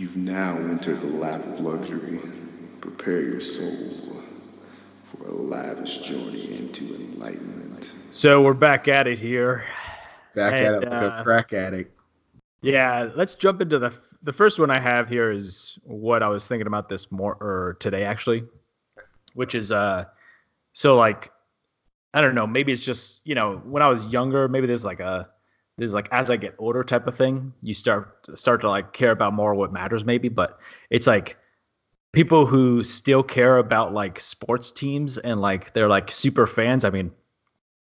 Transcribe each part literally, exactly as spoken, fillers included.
You've now entered the lap of luxury. Prepare your soul for a lavish journey into enlightenment. So we're back at it here. Back and, at it like uh, a crack addict. Yeah, let's jump into the the first one I have here is what I was thinking about this more or today actually, which is uh, so like I don't know, maybe it's just you know when I was younger, maybe there's like a there's like as I get older type of thing, you start start to like care about more what matters maybe, but it's like people who still care about like sports teams and like they're like super fans. I mean,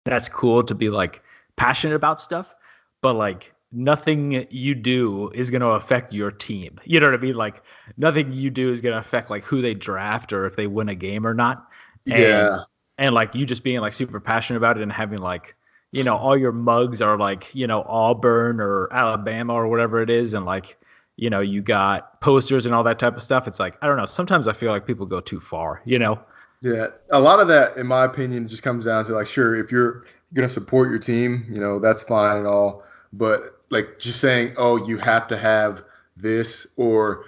that's cool to be like passionate about stuff, but like nothing you do is going to affect your team. You know what I mean? Like nothing you do is going to affect like who they draft or if they win a game or not. And, yeah. And like you just being like super passionate about it and having like, you know, all your mugs are like, you know, Auburn or Alabama or whatever it is. And like, you know, you got posters and all that type of stuff. It's like, I don't know. Sometimes I feel like people go too far, you know? Yeah. A lot of that, in my opinion, just comes down to like, sure, if you're going to support your team, you know, that's fine and all. But like just saying, oh, you have to have this, or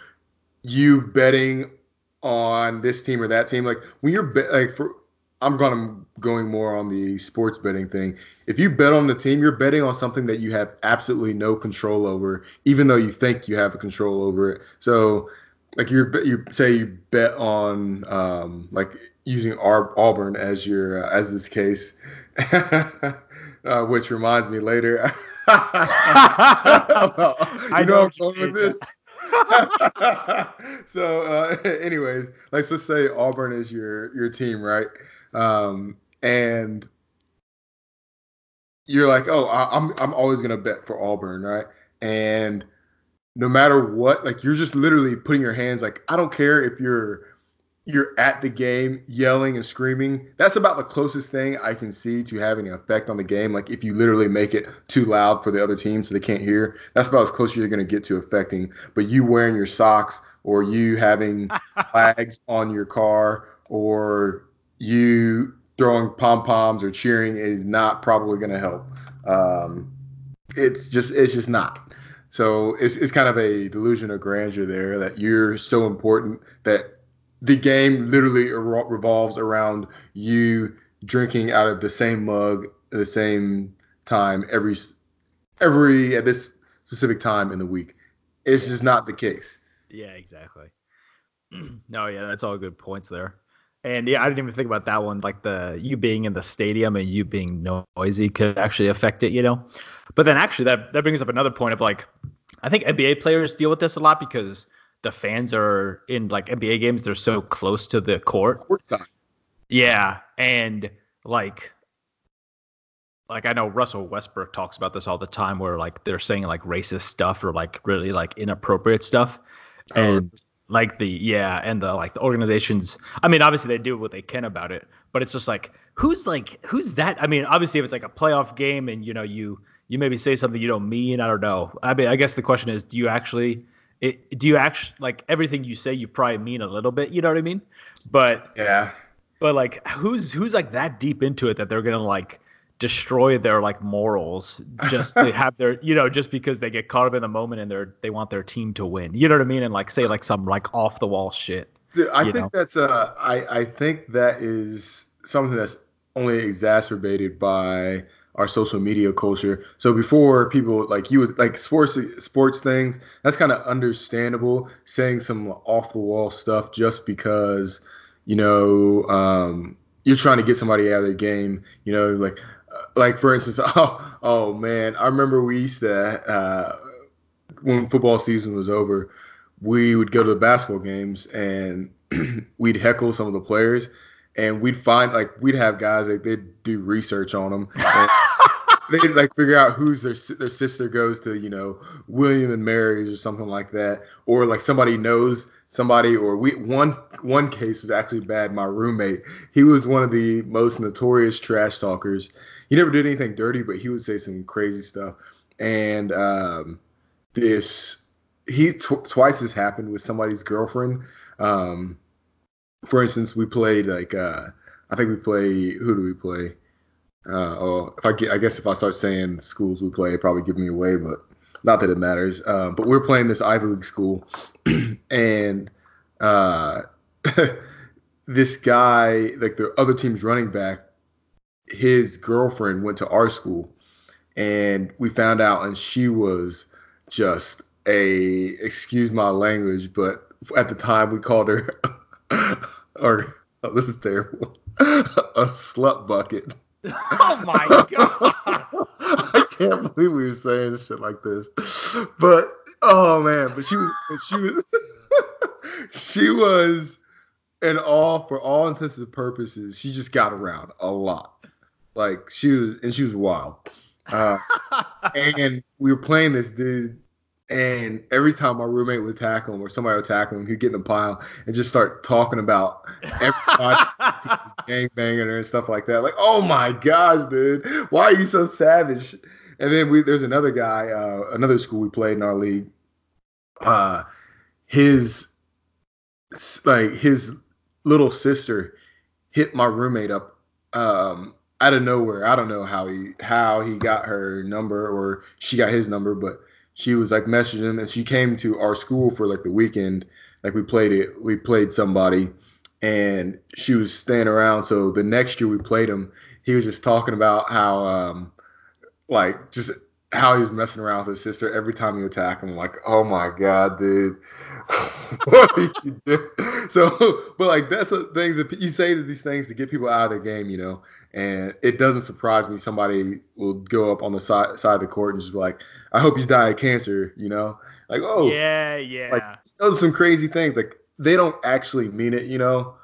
you betting on this team or that team. Like when you're be- like, for, I'm going going more on the sports betting thing. If you bet on the team, you're betting on something that you have absolutely no control over, even though you think you have a control over it. So, like you you say you bet on um, like using Ar- Auburn as your uh, as this case, uh, which reminds me later. I know I'm going with this. So, uh, anyways, like let's say Auburn is your your team, right? Um, and you're like, oh, I, I'm I'm always gonna bet for Auburn, right? And no matter what, like you're just literally putting your hands. Like I don't care if you're you're at the game yelling and screaming. That's about the closest thing I can see to having an effect on the game. Like if you literally make it too loud for the other team so they can't hear, that's about as close as you're going to get to affecting. But you wearing your socks or you having flags on your car or you throwing pom-poms or cheering is not probably going to help. Um, it's just it's just not. So it's it's kind of a delusion of grandeur there that you're so important that the game literally revolves around you drinking out of the same mug at the same time every every at this specific time in the week. It's yeah. just not the case. Yeah, exactly. No, yeah, that's all good points there. And yeah, I didn't even think about that one. Like the you being in the stadium and you being noisy could actually affect it, you know. But then actually that that brings up another point of like I think N B A players deal with this a lot because the fans are in like N B A games. They're so close to the court. Yeah. And like, like I know Russell Westbrook talks about this all the time where like they're saying like racist stuff or like really like inappropriate stuff. And oh. like the, yeah. And the, like the organizations, I mean, obviously they do what they can about it, but it's just like, who's like, who's that? I mean, obviously if it's like a playoff game and you know, you, you maybe say something you don't mean, I don't know. I mean, I guess the question is, do you actually, It, do you actually like everything you say? You probably mean a little bit. You know what I mean? But yeah. But like, who's who's like that deep into it that they're gonna like destroy their like morals just to have their you know just because they get caught up in the moment and they're they want their team to win. You know what I mean? And like say like some like off the wall shit. Dude, I think know? that's uh I I think that is something that's only exacerbated by our social media culture. So before people like you would like sports, sports things, that's kind of understandable saying some off the wall stuff just because, you know, um, you're trying to get somebody out of the game, you know, like, like for instance, oh, oh man, I remember we used to, uh, when football season was over, we would go to the basketball games and we'd heckle some of the players and we'd find like, we'd have guys like they'd do research on them. And, they like figure out who's their their sister goes to, you know, William and Mary's or something like that, or like somebody knows somebody. Or we one one case was actually bad. My roommate, he was one of the most notorious trash talkers. He never did anything dirty, but he would say some crazy stuff. And um, this he tw- twice has happened with somebody's girlfriend. Um, for instance, we played like uh, I think we play who do we play? Uh, oh, if I get, I guess if I start saying schools we play, it'd probably give me away. But Not that it matters, um, but we're playing this Ivy League school, and uh, this guy, like the other team's running back, his girlfriend went to our school, and we found out, and she was just a, excuse my language, but at the time we called her, or oh, this is terrible, a slut bucket. Oh my God. I can't believe we were saying shit like this, but oh man, but she was, she was, she was, and all for all intents and purposes, she just got around a lot. Like she was, and she was wild. Uh, and we were playing this dude, and every time my roommate would tackle him or somebody would tackle him, he'd get in the pile and just start talking about everybody gangbanging her and stuff like that. Like, oh my gosh, dude, why are you so savage? And then we, there's another guy, uh, another school we played in our league. Uh, his like his little sister hit my roommate up um, out of nowhere. I don't know how he how he got her number or she got his number, but she was like messaging him, and she came to our school for like the weekend. Like we played it, we played somebody, and she was staying around. So the next year we played him, he was just talking about how, um, like just how he was messing around with his sister every time you attack him. Like, oh my God, dude, what are you doing? So, but like that's the things that you say to these things to get people out of their game, you know. And it doesn't surprise me somebody will go up on the side side of the court and just be like, "I hope you die of cancer," you know, like, oh yeah, yeah. Like, those are some crazy things. Like they don't actually mean it, you know.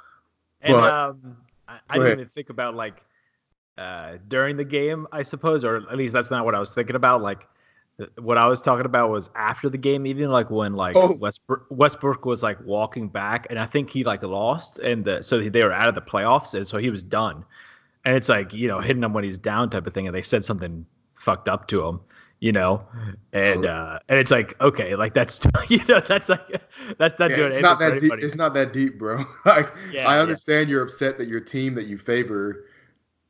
And but, um, I, I didn't even think about like. Uh, during the game, I suppose, or at least that's not what I was thinking about. Like, th- what I was talking about was after the game, even like when like oh. Westbrook, Westbrook was like walking back, and I think he like lost, and the, so they were out of the playoffs, and so he was done. And it's like, you know, hitting him when he's down type of thing, and they said something fucked up to him, you know, and oh. uh, and it's like, okay, like that's you know that's like that's not yeah, doing it's not that deep, it's not that deep, bro. Like yeah, I understand yeah. you're upset that your team that you favor.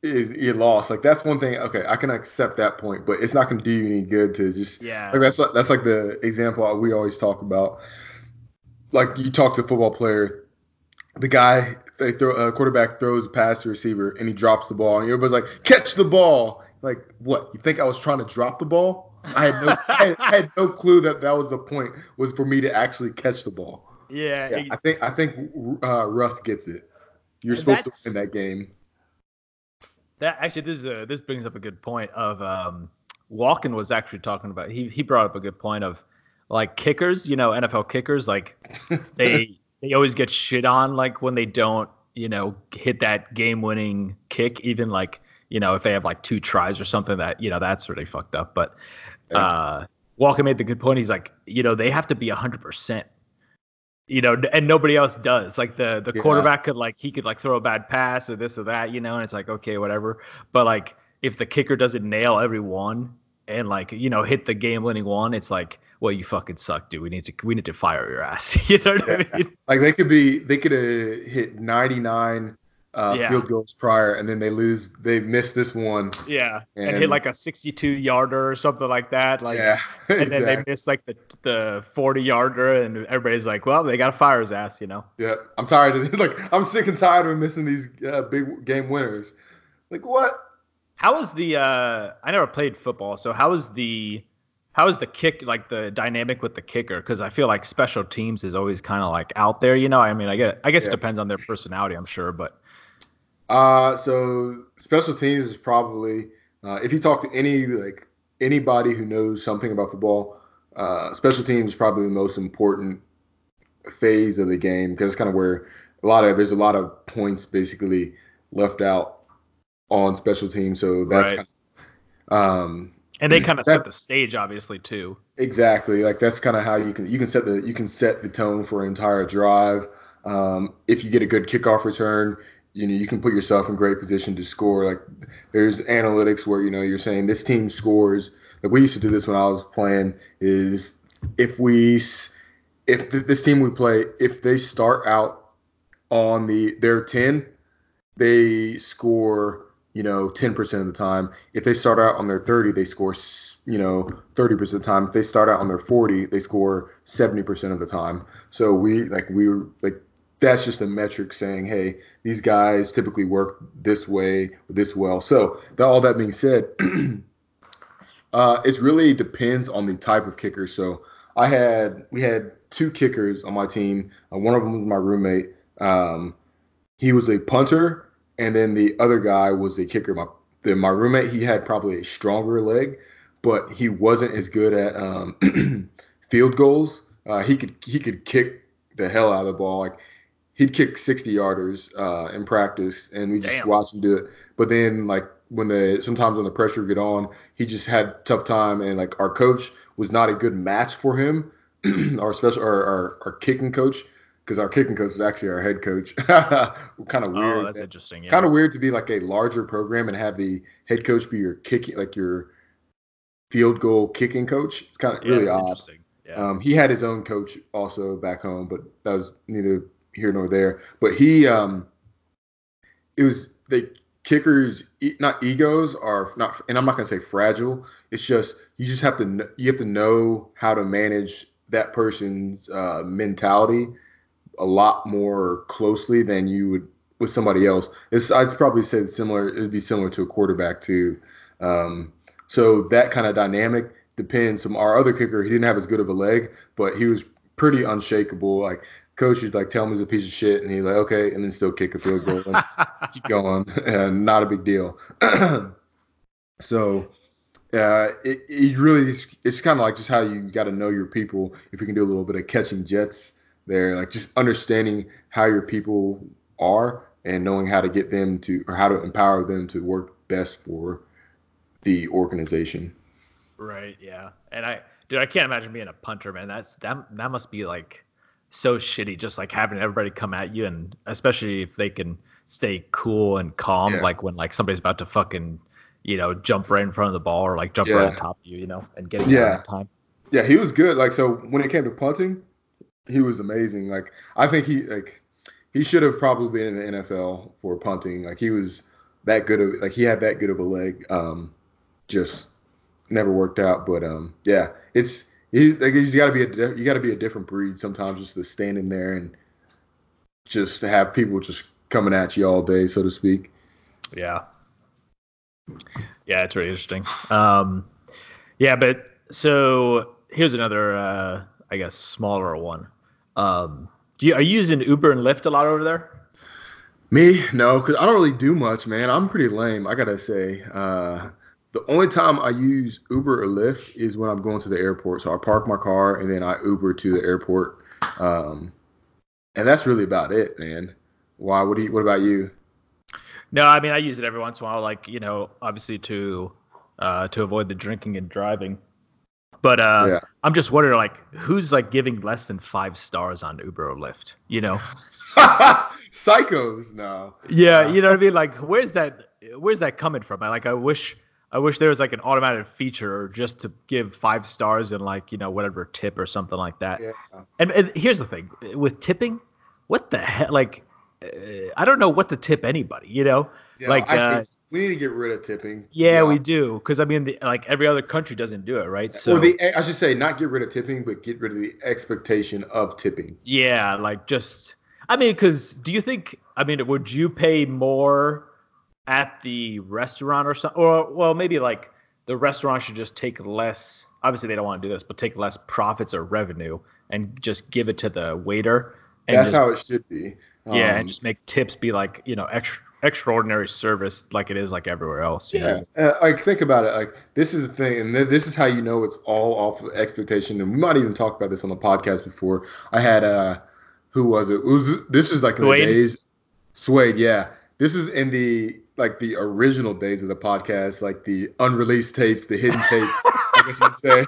Is you lost like that's one thing. Okay, I can accept that point, but it's not going to do you any good to just yeah. Like that's that's like the example we always talk about. Like you talk to a football player, the guy they throw a uh, quarterback throws a pass to receiver and he drops the ball and everybody's like catch the ball. Like what? You think I was trying to drop the ball? I had no I, had, I had no clue that that was the point was for me to actually catch the ball. Yeah, yeah it, I think I think uh, Russ gets it. You're supposed to win that game. That actually, this is a, this brings up a good point of um, Walken was actually talking about. He he brought up a good point of like kickers, you know, N F L kickers, like they they always get shit on like when they don't, you know, hit that game winning kick. Even like you know if they have like two tries or something that you know that's really fucked up. But uh, Walken made the good point. He's like, you know, they have to be a hundred percent. You know, and nobody else does. Like the, the yeah. quarterback could like he could like throw a bad pass or this or that, you know, and it's like, okay, whatever. But like if the kicker doesn't nail every one and like, you know, hit the game winning one, it's like, well, you fucking suck, dude. We need to we need to fire your ass. You know what yeah. I mean? Like they could be they could have hit ninety-nine uh, yeah. field goals prior and then they lose they missed this one. Yeah. And, and hit like a sixty-two yarder or something like that. Like yeah, and exactly. Then they missed like the the forty yarder and everybody's like, well, they gotta fire his ass, you know. Yeah. I'm tired of this. Like I'm sick and tired of missing these uh, big game winners. Like what? How is the uh I never played football, so how is the how is the kick like the dynamic with the kicker? Because I feel like special teams is always kind of like out there, you know. I mean I get I guess yeah. It depends on their personality, I'm sure, but Uh, so special teams is probably, uh, if you talk to any, like anybody who knows something about football, uh, special teams is probably the most important phase of the game. Cause it's kind of where a lot of, there's a lot of points basically left out on special teams. So that's, right. kind of, um, and they kind of that, set the stage obviously too. Exactly. Like that's kind of how you can, you can set the, you can set the tone for an entire drive. Um, if you get a good kickoff return, you know, you can put yourself in great position to score. Like there's analytics where, you know, you're saying this team scores. Like we used to do this when I was playing is if we if th- this team we play, if they start out on the their ten, they score, you know, ten percent of the time. If they start out on their thirty, they score, you know, thirty percent of the time. If they start out on their forty, they score seventy percent of the time. So we like we like that's just a metric saying, hey, these guys typically work this way, this well. So that, all that being said, uh, it really depends on the type of kicker. So I had we had two kickers on my team. Uh, one of them was my roommate. Um, he was a punter. And then the other guy was a kicker. My the, my roommate, he had probably a stronger leg, but he wasn't as good at um, field goals. Uh, he could he could kick the hell out of the ball. Like he'd kick sixty yarders uh, in practice, and we just Damn. watched him do it. But then like when the sometimes when the pressure would get on, he just had a tough time. And like our coach was not a good match for him. our special our, our our kicking coach. Because our kicking coach was actually our head coach. Kind of weird. Oh, that's interesting. Yeah. Kind of weird to be like a larger program and have the head coach be your kicking, like your field goal kicking coach. It's kind of yeah, really odd. Interesting. Yeah. Um, he had his own coach also back home, but that was neither here nor there. But he, um, it was the kickers, not egos are not, and I'm not gonna say fragile. It's just you just have to you have to know how to manage that person's uh, mentality a lot more closely than you would with somebody else. It's, I'd probably say it's similar. It'd be similar to a quarterback too. Um, so that kind of dynamic depends. From our other kicker, he didn't have as good of a leg, but he was pretty unshakable. Like coach would like tell him he's a piece of shit, and he's like, okay, and then still kick a field goal and keep going, and not a big deal. So uh, it, it really, it's kind of like just how you got to know your people. If you can do a little bit of catching jets there, like just understanding how your people are and knowing how to get them to, or how to empower them to work best for the organization. Right. Yeah. And I, dude, I can't imagine being a punter, man. That's that, that must be like so shitty. Just like having everybody come at you, and especially if they can stay cool and calm, yeah. like when like somebody's about to fucking, you know, jump right in front of the ball, or like jump yeah. right on top of you, you know, and getting yeah. out of time. Yeah. He was good. Like, so when it came to punting, he was amazing. Like I think he like he should have probably been in the N F L for punting. Like he was that good of like he had that good of a leg. Um, just never worked out. But um, yeah, it's he, like you got to be a you got to be a different breed sometimes just to stand in there and just have people just coming at you all day, so to speak. Yeah, yeah, it's really interesting. Um, yeah, but so here's another uh, I guess smaller one. Um, do you, are you using Uber and Lyft a lot over there? Me? No, because I don't really do much, man. I'm pretty lame, I got to say. Uh, the only time I use Uber or Lyft is when I'm going to the airport. So I park my car and then I Uber to the airport. Um, and that's really about it, man. Why? What do you, what about you? No, I mean, I use it every once in a while, like, you know, obviously to uh, to avoid the drinking and driving. But uh, yeah. I'm just wondering, like, who's like giving less than five stars on Uber or Lyft? You know, psychos. No. Yeah, no. You know what I mean. Like, where's that? Where's that coming from? I, like, I wish, I wish there was like an automatic feature just to give five stars and like, you know, whatever tip or something like that. Yeah. And, and here's the thing with tipping, what the hell? Like, uh, I don't know what to tip anybody. You know, yeah, like. I uh, think so. We need to get rid of tipping. Yeah, yeah. We do. Because, I mean, the, like, every other country doesn't do it, right? So, or the, I should say not get rid of tipping, but get rid of the expectation of tipping. Yeah, like just – I mean, because do you think – I mean, would you pay more at the restaurant or something? Or, well, maybe, like, the restaurant should just take less – obviously, they don't want to do this, but take less profits or revenue and just give it to the waiter. And That's just, how it should be. Um, yeah, and just make tips be, like, you know, extra – extraordinary service like it is like everywhere else. Yeah. Uh, like think about it. Like this is the thing, and th- this is how you know it's all off of expectation. And we might even talk about this on the podcast before. I had uh who was it? it was, this is like in Wade? the days Suede, yeah. This is in the like the original days of the podcast, like the unreleased tapes, the hidden tapes, I guess you'd say.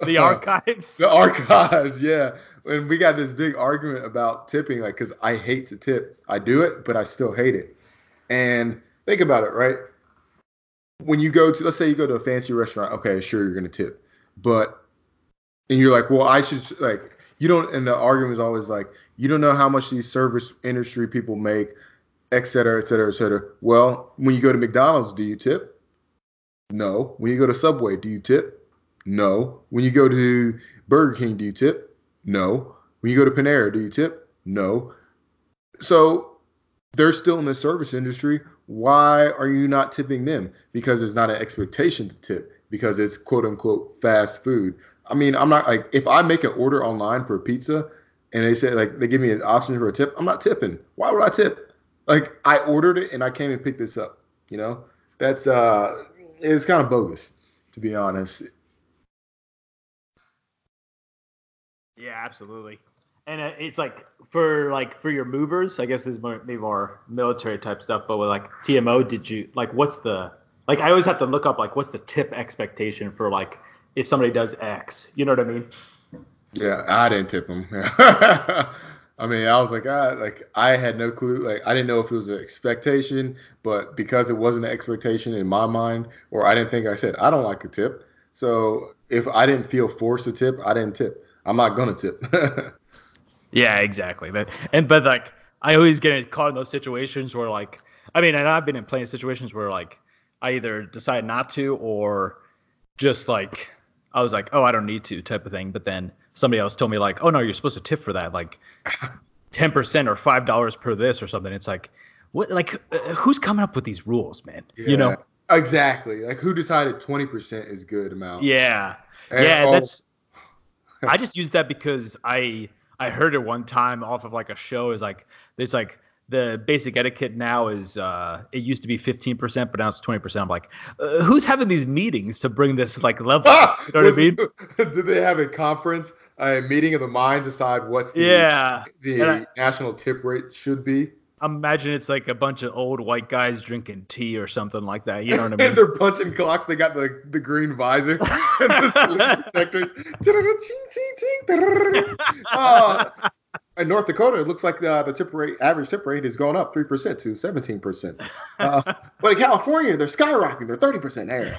The archives. The archives, yeah. And we got this big argument about tipping, like, because I hate to tip. I do it, but I still hate it. And think about it, right? When you go to, let's say you go to a fancy restaurant, okay, sure, you're going to tip. But, and you're like, well, I should, like, you don't, and the argument is always like, you don't know how much these service industry people make. et cetera, et cetera, et cetera. Well, when you go to McDonald's, do you tip? No. When you go to Subway, do you tip? No. When you go to Burger King, do you tip? No. When you go to Panera, do you tip? No. So they're still in the service industry. Why are you not tipping them? Because there's not an expectation to tip, because it's quote unquote fast food. I mean, I'm not like, if I make an order online for pizza and they say like, they give me an option for a tip, I'm not tipping. Why would I tip? Like, I ordered it and I came and picked this up, you know, that's, uh, it's kind of bogus, to be honest. Yeah, absolutely. And it's like for like for your movers, I guess this is more, maybe more military type stuff. But with like T M O, did you like what's the like? I always have to look up like what's the tip expectation for like if somebody does X. You know what I mean? Yeah, I didn't tip them. I mean, I was like, I like I had no clue. Like, I didn't know if it was an expectation, but because it wasn't an expectation in my mind, or I didn't think I said I don't like to tip. So if I didn't feel forced to tip, I didn't tip. I'm not gonna tip. Yeah, exactly. But and but like I always get caught in those situations where like I mean, and I've been in plenty of situations where like I either decide not to or just like I was like, oh, I don't need to type of thing. But then somebody else told me like, oh no, you're supposed to tip for that, like ten percent or five dollars per this or something. It's like what? Like who's coming up with these rules, man? Yeah, you know exactly. Like who decided twenty percent is good amount? Yeah, and, yeah. Oh. That's I just use that because I. I heard it one time off of like a show is like, it's like the basic etiquette now is, uh, it used to be fifteen percent, but now it's twenty percent. I'm like, uh, who's having these meetings to bring this like level? Ah, you know what I mean? Do they have a conference, a meeting of the mind, decide what's the, yeah. the I, national tip rate should be? I imagine it's like a bunch of old white guys drinking tea or something like that. You know what I mean? And they're punching clocks. They got the, the green visor and the sleep detectors. uh, in North Dakota, it looks like the, the tip rate, average tip rate has gone up three percent to seventeen percent. Uh, but in California, they're skyrocketing. They're thirty percent there.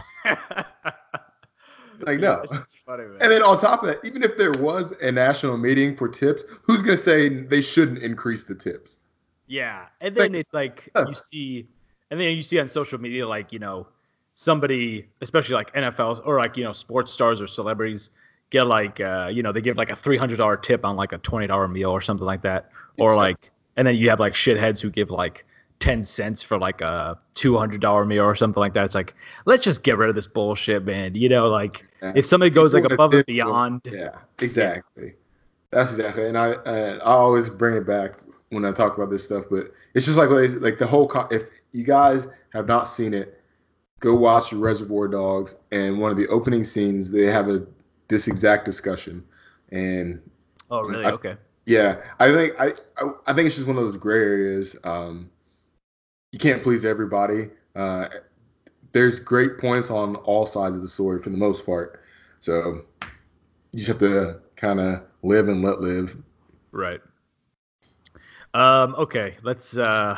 Like, no. Yeah, funny, and then on top of that, even if there was a national meeting for tips, who's going to say they shouldn't increase the tips? Yeah, and then like, it's like uh, you see, and then you see on social media, like, you know, somebody, especially like N F L or like, you know, sports stars or celebrities get like, uh, you know, they give like a three hundred dollars tip on like a twenty dollars meal or something like that. Or like, and then you have like shitheads who give like ten cents for like a two hundred dollars meal or something like that. It's like, let's just get rid of this bullshit, man. You know, like yeah. if somebody goes people like above and beyond. Yeah, exactly. Yeah. That's exactly. And I, uh, I always bring it back when I talk about this stuff, but it's just like like the whole con- – if you guys have not seen it, go watch Reservoir Dogs, and one of the opening scenes, they have a this exact discussion. And oh, really? I, okay. Yeah. I think I, I, I think it's just one of those gray areas. Um, you can't please everybody. Uh, there's great points on all sides of the story for the most part. So you just have to kind of live and let live. Right. Um, okay, let's, uh,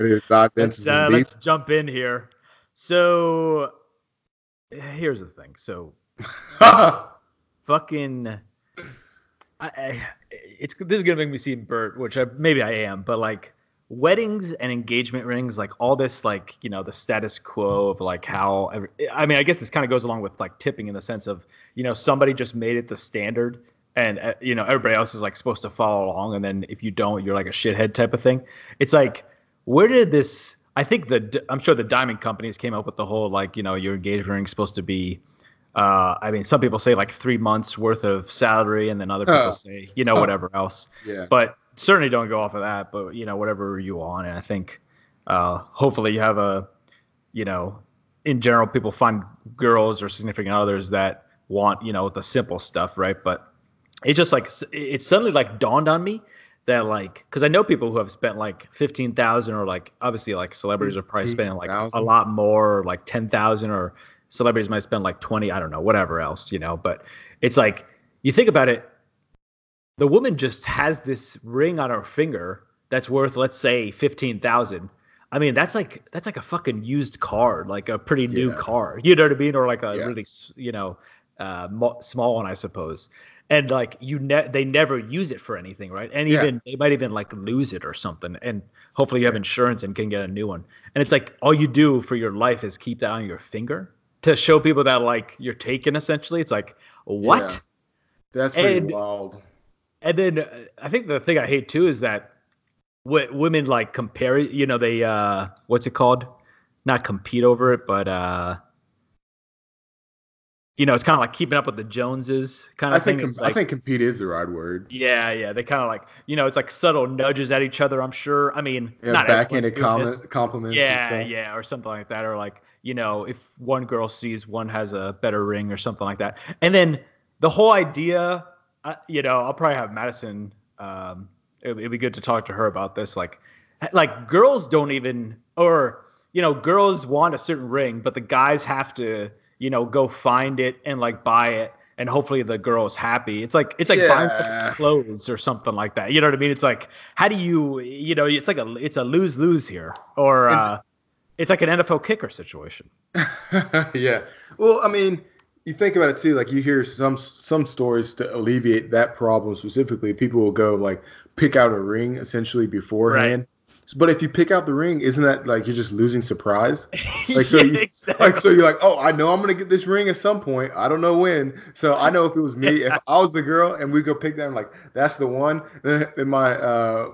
let's, uh let's jump in here. So here's the thing. So fucking, I, I, it's, this is going to make me seem Bert, which I, maybe I am, but like weddings and engagement rings, like all this, like, you know, the status quo of like how, every, I mean, I guess this kind of goes along with like tipping in the sense of, you know, somebody just made it the standard. And, uh, you know, everybody else is, like, supposed to follow along. And then if you don't, you're, like, a shithead type of thing. It's, like, where did this – I think the – I'm sure the diamond companies came up with the whole, like, you know, your engagement ring is supposed to be uh, – I mean, some people say, like, three months' worth of salary. And then other people oh. say, you know, oh. whatever else. Yeah. But certainly don't go off of that. But, you know, whatever you want. And I think uh, hopefully you have a – you know, in general, people find girls or significant others that want, you know, the simple stuff, right? But – It's just like it suddenly like dawned on me that like because I know people who have spent like fifteen thousand or like obviously like celebrities are probably spending like a lot more or like ten thousand or celebrities might spend like twenty I don't know whatever else you know but it's like you think about it, the woman just has this ring on her finger that's worth let's say fifteen thousand. I mean that's like that's like a fucking used car, like a pretty new yeah. car, you know what I mean, or like a yeah. really you know uh, small one I suppose. And like you, ne- they never use it for anything, right? And even yeah. they might even like lose it or something. And hopefully you have insurance and can get a new one. And it's like all you do for your life is keep that on your finger to show people that like you're taken. Essentially, it's like what? Yeah. That's pretty and, wild. And then I think the thing I hate too is that w- women like compare. You know, they uh, what's it called? Not compete over it, but. Uh, You know, it's kind of like keeping up with the Joneses kind of I thing. Think, like, I think compete is the right word. Yeah, yeah. They kind of like, you know, it's like subtle nudges at each other, I'm sure. I mean, yeah, not backhanded comment, compliments. Yeah, and stuff. Yeah, or something like that. Or like, you know, if one girl sees one has a better ring or something like that. And then the whole idea, uh, you know, I'll probably have Madison. Um, it, it'd be good to talk to her about this. Like, like girls don't even, or, you know, girls want a certain ring, but the guys have to, you know, go find it and like buy it, and hopefully the girl's happy. It's like it's like yeah. buying clothes or something like that. You know what I mean? It's like how do you, you know, it's like a it's a lose lose here, or uh, it's like an N F L kicker situation. Yeah. Well, I mean, you think about it too. Like you hear some some stories to alleviate that problem specifically. People will go like pick out a ring essentially beforehand. Right. But if you pick out the ring, isn't that like you're just losing surprise? Like so, yeah, you, exactly. Like so you're like, oh, I know I'm gonna get this ring at some point. I don't know when. So I know if it was me, if I was the girl, and we go pick that, I'm like that's the one. Then my uh,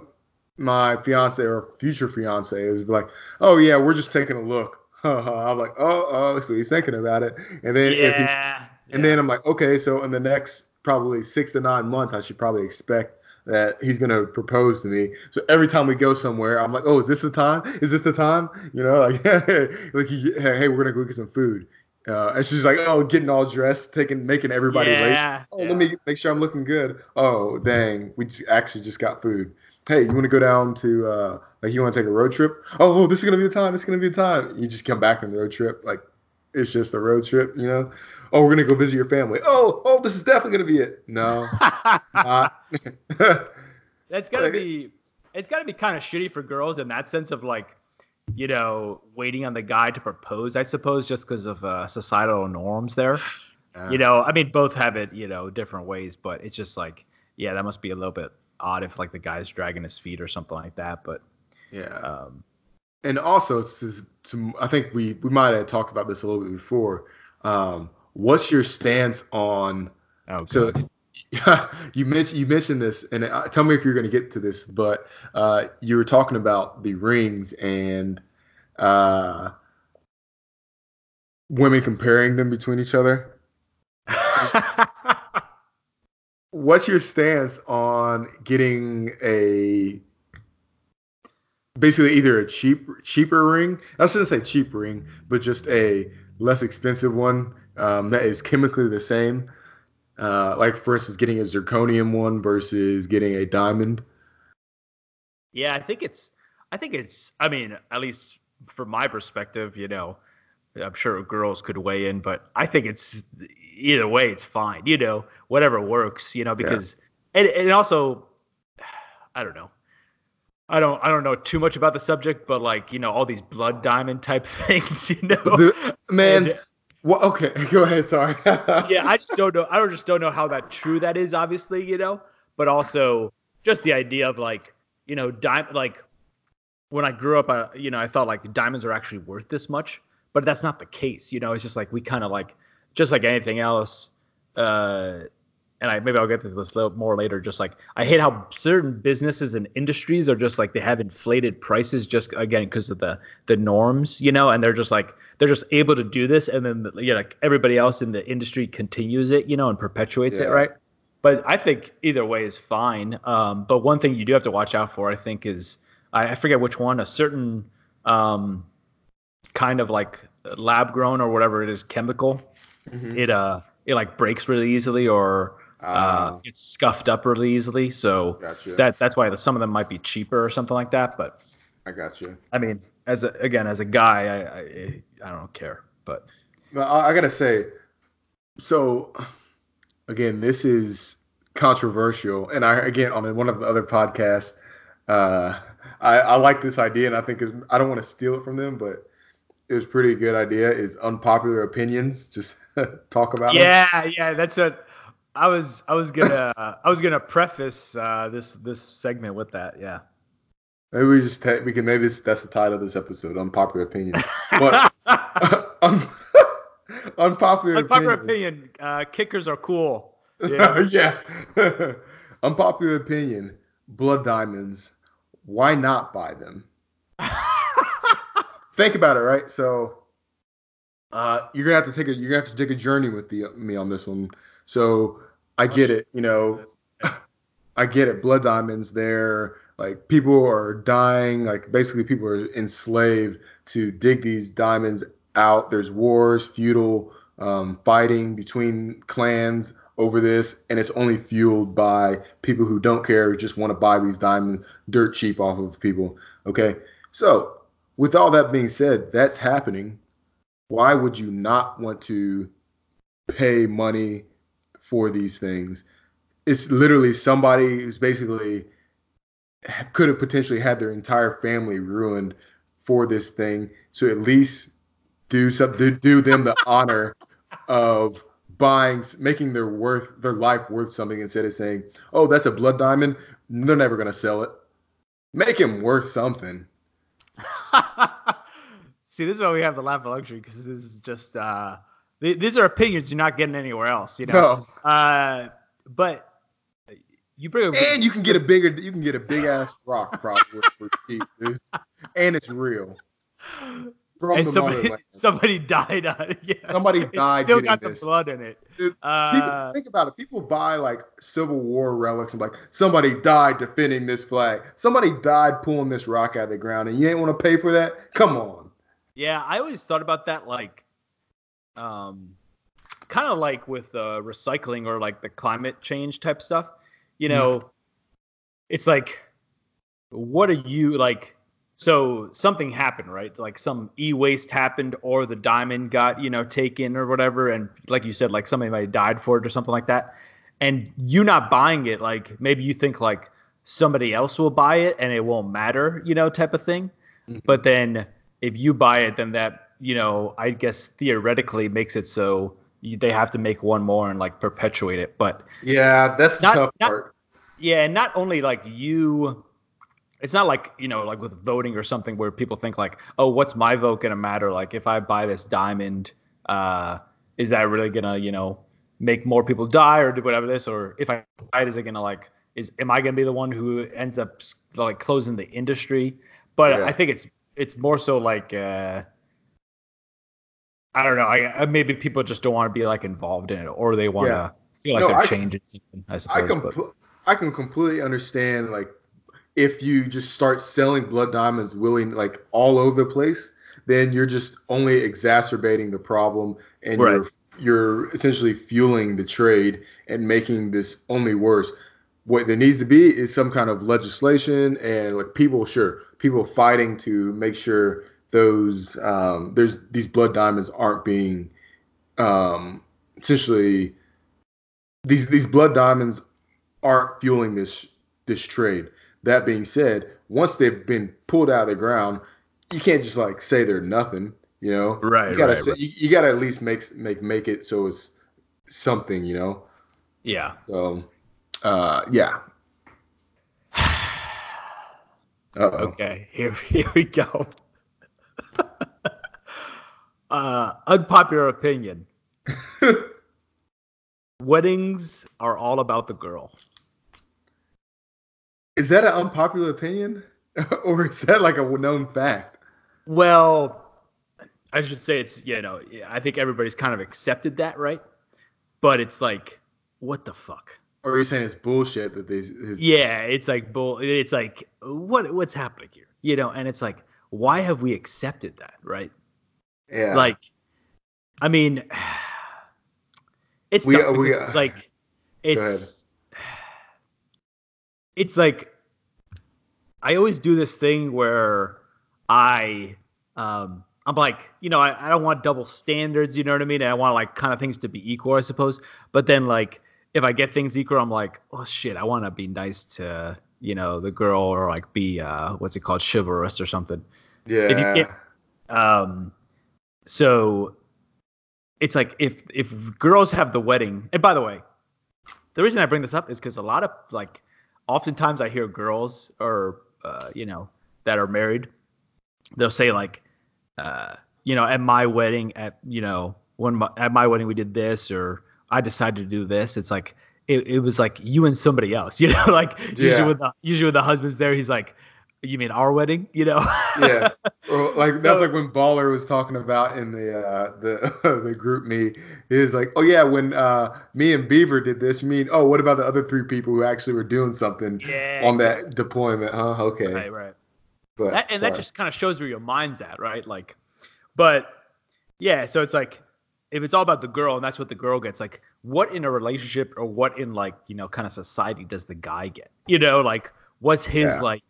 my fiance or future fiance is like, oh yeah, we're just taking a look. I'm like, oh oh, so he's thinking about it. And then yeah, if he, yeah. and then I'm like, okay, so in the next probably six to nine months, I should probably expect that he's going to propose to me. So every time we go somewhere, I'm like, oh, is this the time? Is this the time? You know, like, like he, hey, we're going to go get some food. Uh, and she's like, oh, getting all dressed, taking, making everybody yeah, late. Oh, yeah. Let me make sure I'm looking good. Oh, dang, we just actually just got food. Hey, you want to go down to, uh, like, you want to take a road trip? Oh, this is going to be the time. This is going to be the time. You just come back from the road trip. Like, it's just a road trip, you know? Oh, we're going to go visit your family. Oh, oh, this is definitely going to be it. No. That's got to be – it's got to be kind of shitty for girls in that sense of like, you know, waiting on the guy to propose, I suppose, just because of uh, societal norms there. Uh, you know, I mean, both have it, you know, different ways, but it's just like, yeah, that must be a little bit odd if like the guy's dragging his feet or something like that. But yeah. Um, and also, it's just, some, I think we, we might have talked about this a little bit before. Um, what's your stance on okay. – so you, mentioned, you mentioned this, and tell me if you're going to get to this, but uh, you were talking about the rings and uh, women comparing them between each other. What's your stance on getting a – basically either a cheap, cheaper ring. I shouldn't say cheap ring, but just a less expensive one um, that is chemically the same. Uh, like, for instance, getting a zirconium one versus getting a diamond. Yeah, I think it's. I think it's. I mean, at least from my perspective, you know, I'm sure girls could weigh in, but I think it's either way, it's fine. You know, whatever works. You know, because yeah. and and also, I don't know. I don't I don't know too much about the subject, but like, you know, all these blood diamond type things, you know, man. And, well, OK, go ahead. Sorry. Yeah, I just don't know. I just don't know how that true that is, obviously, you know, but also just the idea of like, you know, di- like when I grew up, I, you know, I thought like diamonds are actually worth this much, but that's not the case. You know, it's just like we kind of like just like anything else. Uh And I maybe I'll get to this little more later. Just like I hate how certain businesses and industries are just like they have inflated prices just again because of the the norms, you know. And they're just like they're just able to do this, and then you know, like everybody else in the industry continues it, you know, and perpetuates yeah. it, right? But I think either way is fine. Um, but one thing you do have to watch out for, I think, is I, I forget which one, a certain um, kind of like lab grown or whatever it is chemical. Mm-hmm. It uh it like breaks really easily or Uh, um, it's scuffed up really easily, so gotcha. that that's why the, some of them might be cheaper or something like that. But I got you. I mean, as a, again, as a guy, I I, I don't care. But well, I, I gotta say, so again, this is controversial, and I again on one of the other podcasts, uh, I, I like this idea, and I think is I don't want to steal it from them, but it was a pretty good idea. It's unpopular opinions. Just talk about. Yeah, them. yeah, that's a. I was I was gonna uh, I was gonna preface uh, this this segment with that. Yeah. Maybe we just take, we can maybe this, that's the title of this episode, unpopular opinion. But uh, un, unpopular, unpopular opinion. opinion uh, kickers are cool. Yeah. Yeah. Unpopular opinion. Blood diamonds. Why not buy them? Think about it, right? So uh, you're gonna have to take a you're gonna have to take a journey with the, me on this one. So I get it, you know. I get it. Blood diamonds, they're like people are dying, like basically people are enslaved to dig these diamonds out. There's wars, feudal um, fighting between clans over this, and it's only fueled by people who don't care, who just want to buy these diamonds dirt cheap off of people. Okay, so with all that being said, that's happening. Why would you not want to pay money for these things? It's literally somebody who's basically could have potentially had their entire family ruined for this thing. So at least do something, do them the honor of buying, making their worth, their life worth something, instead of saying, "Oh, that's a blood diamond. They're never gonna sell it." Make him worth something. See, this is why we have the Laugh of Luxury, because this is just uh, th- these are opinions you're not getting anywhere else, you know. No. Uh, but you bring a- and you can get a bigger, you can get a big ass rock probably for cheap, dude. And it's real. And somebody, somebody died on it. Yeah. Somebody died. It's still got the this. blood in it. Dude, uh, people, think about it. People buy like Civil War relics and like somebody died defending this flag. Somebody died pulling this rock out of the ground, and you ain't want to pay for that? Come on. Yeah, I always thought about that, like, um, kind of like with uh, recycling or like the climate change type stuff. You know, mm. It's like, what are you like? So something happened, right? Like some e-waste happened, or the diamond got, you know, taken or whatever. And like you said, like somebody died for it or something like that. And you not buying it, like maybe you think like somebody else will buy it and it won't matter, you know, type of thing. Mm-hmm. But then if you buy it, then that, you know, I guess theoretically makes it so you, they have to make one more and like perpetuate it. But yeah, that's not, the tough not, part. Yeah, and not only like you... It's not like, you know, like with voting or something where people think like, oh, what's my vote going to matter? Like if I buy this diamond, uh, is that really going to, you know, make more people die or do whatever this? Or if I buy it, is it going to like, is am I going to be the one who ends up like closing the industry? But yeah. I think it's it's more so like, uh, I don't know. I, I maybe people just don't want to be like involved in it, or they want to yeah. feel like no, they're I changing can, something, I suppose. I can, but. I can completely understand like, if you just start selling blood diamonds willing like all over the place, then you're just only exacerbating the problem, and right. you're you're essentially fueling the trade and making this only worse. What there needs to be is some kind of legislation and like people, sure, people fighting to make sure those um, there's these blood diamonds aren't being um, essentially these these blood diamonds aren't fueling this this trade. That being said, once they've been pulled out of the ground, you can't just like say they're nothing, you know. Right. You gotta right, say, right. You, you gotta at least make make make it so it's something, you know. Yeah. So, uh, yeah. Uh-oh. Okay. Here, here we go. uh, unpopular opinion. Weddings are all about the girl. Is that an unpopular opinion, or is that like a known fact? Well, I should say it's, you know, I think everybody's kind of accepted that, right? But it's like, what the fuck? Or are you saying it's bullshit that these? His- yeah, it's like bull. It's like what what's happening here, you know? And it's like, why have we accepted that, right? Yeah. Like, I mean, it's we, uh, we, uh, it's like it's. It's like I always do this thing where I um, I'm like, you know, I, I don't want double standards. You know what I mean? And I want like kind of things to be equal, I suppose. But then like if I get things equal, I'm like, oh, shit, I want to be nice to, you know, the girl, or like be uh, what's it called? Chivalrous or something. Yeah. If you can't, um, so it's like if if girls have the wedding, and by the way, the reason I bring this up is because a lot of, like, oftentimes I hear girls or, uh, you know, that are married, they'll say, like, uh, you know, at my wedding, at, you know, when my, at my wedding we did this, or I decided to do this. It's like, it, it was like you and somebody else, you know, like yeah. usually when the, usually when the husband's there, he's like, you mean our wedding, you know? Yeah. Well, like that's so, like when Baller was talking about in the uh, the the group meet. He was like, oh yeah, when uh, me and Beaver did this, you mean, oh, what about the other three people who actually were doing something yeah, on exactly. that deployment? Huh? Okay. Right, right. But, that, and sorry. that just kind of shows where your mind's at, right? Like, but yeah, so it's like, if it's all about the girl and that's what the girl gets, like, what in a relationship or what in, like, you know, kind of society does the guy get? You know, like, what's his yeah. like,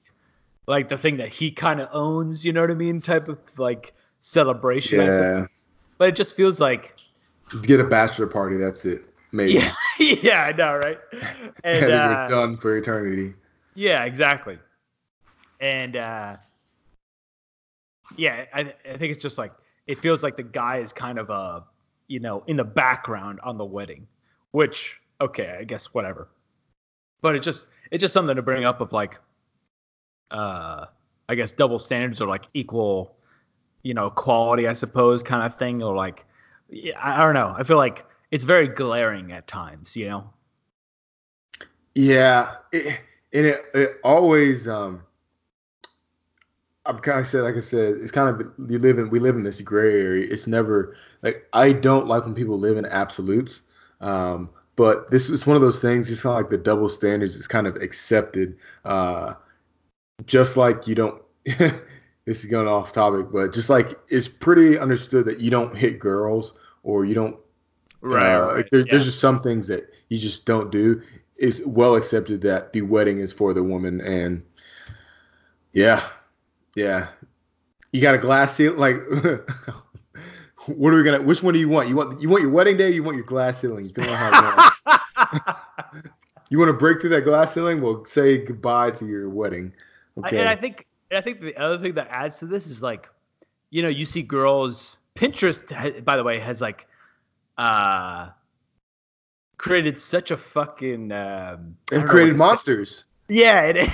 like the thing that he kind of owns, you know what I mean? Type of, like, celebration. Yeah. But it just feels like, get a bachelor party. That's it. Maybe. Yeah, yeah, I know, right? And you're uh, done for eternity. Yeah, exactly. And uh, yeah, I, I think it's just like, it feels like the guy is kind of a, you know, in the background on the wedding, which, okay, I guess whatever. But it just, it's just something to bring up of, like, uh, I guess double standards, or like equal, you know, quality, I suppose, kind of thing. Or like, I, I don't know. I feel like it's very glaring at times, you know? Yeah. It, and it, it always, um, I'm kind of said, like I said, it's kind of, you live in, we live in this gray area. It's never like, I don't like when people live in absolutes. Um, but this is one of those things. It's kind of like the double standards is kind of accepted, uh, just like you don't – this is going off topic, but just like it's pretty understood that you don't hit girls or you don't – Right. Uh, right there, yeah. There's just some things that you just don't do. It's well accepted that the wedding is for the woman, and yeah, yeah. You got a glass ceiling? Like what are we going to – which one do you want? You want you want your wedding day or you want your glass ceiling? You can learn how to You want to break through that glass ceiling? Well, say goodbye to your wedding. Okay. And I think I think the other thing that adds to this is, like, you know, you see girls. Pinterest, by the way, has, like, uh, created such a fucking. Um, it created monsters. Yeah, it,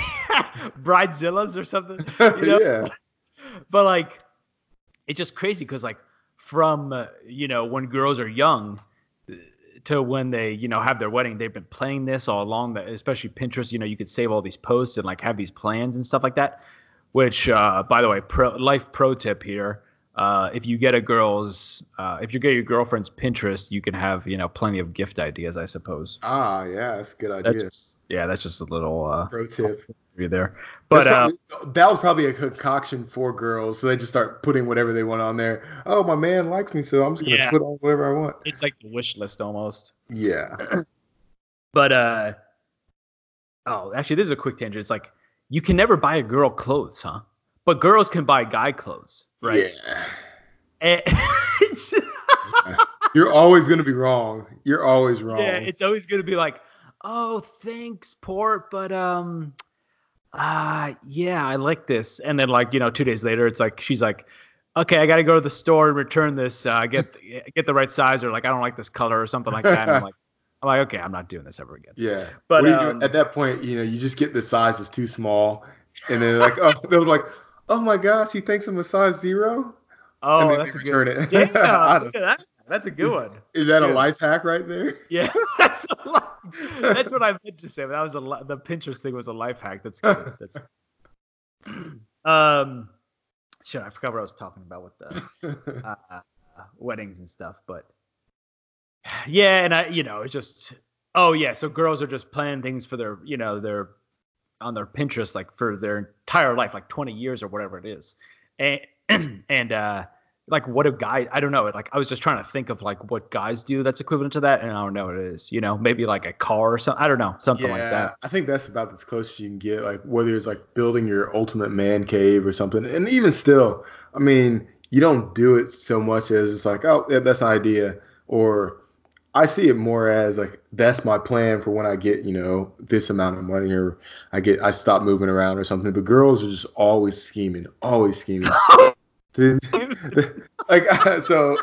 bridezillas or something. You know? Yeah. But, like, it's just crazy because, like, from uh, you know, when girls are young to when they, you know, have their wedding, they've been planning this all along, that, especially Pinterest, you know, you could save all these posts and, like, have these plans and stuff like that, which, uh, by the way, pro, life pro tip here. Uh, if you get a girl's, uh, if you get your girlfriend's Pinterest, you can have, you know, plenty of gift ideas, I suppose. Ah, yeah, that's a good idea. That's, yeah, that's just a little uh, pro tip there. But probably, uh, that was probably a concoction for girls, so they just start putting whatever they want on there. Oh, my man likes me, so I'm just gonna yeah. put on whatever I want. It's like the wish list almost. Yeah. But uh, oh, actually, this is a quick tangent. It's like you can never buy a girl clothes, huh? But girls can buy guy clothes, right? Yeah. And you're always gonna be wrong. You're always wrong. Yeah, it's always gonna be like, oh, thanks, Port, but um. ah, uh, yeah, I like this. And then, like, you know, two days later, it's like, she's like, okay, I got to go to the store and return this, uh, get, get the right size, or like, I don't like this color or something like that. And I'm like, I'm like, okay, I'm not doing this ever again. Yeah. But um, at that point, you know, you just get the size is too small. And then like, oh, they're like, oh my gosh, he thinks I'm a size zero. Oh, and that's a good one. Yeah, that, that's a good one. Is, is that yeah. a life hack right there? Yeah. That's a life. That's what I meant to say. That was a the Pinterest thing was a life hack. That's good. That's good. Um, shit, I forgot what I was talking about with the uh, uh, weddings and stuff. But yeah, and I, you know, it's just oh yeah. So girls are just planning things for their, you know, their on their Pinterest like for their entire life, like twenty years or whatever it is. And and uh, like what a guy, I don't know. Like I was just trying to think of like what guys do that's equivalent to that, and I don't know what it is. You know, maybe like a car or something. I don't know, something yeah, like that. I think that's about as close as you can get. Like whether it's like building your ultimate man cave or something, and even still, I mean, you don't do it so much as it's like, oh, yeah, that's an idea. Or I see it more as like that's my plan for when I get, you know, this amount of money, or I get I stop moving around or something. But girls are just always scheming, always scheming. Like so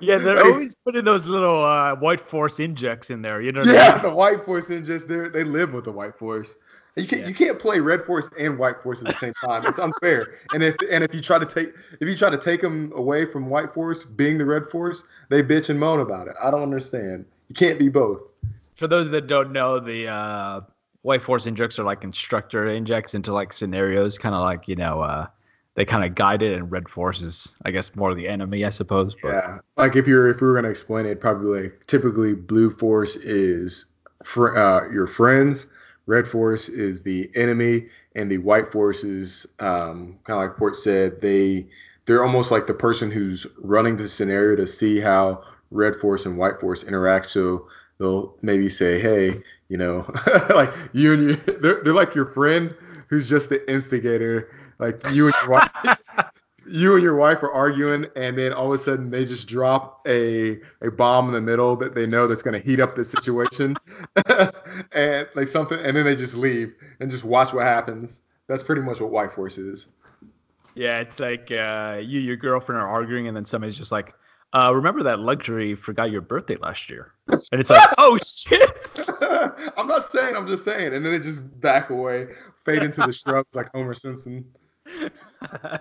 Yeah, they're like, always putting those little uh, white force injects in there. You know what yeah, I mean? The white force injects, they live with the white force. You can't yeah. you can't play red force and white force at the same time. It's unfair. and if and if you try to take if you try to take them away from white force being the red force, they bitch and moan about it. I don't understand. You can't be both. For those that don't know, the uh, white force injects are like instructor injects into like scenarios, kind of like, you know, uh, they kind of guide it. And red force is, I guess, more the enemy, I suppose. But. Yeah, like if you're if we were gonna explain it, probably like, typically blue force is fr- uh, your friends. Red force is the enemy, and the white forces, um, kind of like Port said, they they're almost like the person who's running the scenario to see how red force and white force interact. So they'll maybe say, "Hey, you know, like you and your they're, they're like your friend who's just the instigator. Like you and your wife, you and your wife are arguing, and then all of a sudden they just drop a a bomb in the middle that they know that's going to heat up the situation." And like something, and then they just leave and just watch what happens. That's pretty much what white force is. Yeah, it's like uh, you, your girlfriend are arguing, and then somebody's just like, uh, "Remember that Luxury forgot your birthday last year?" And it's like, "Oh shit!" I'm not saying, I'm just saying. And then they just back away, fade into the shrubs like Homer Simpson. uh,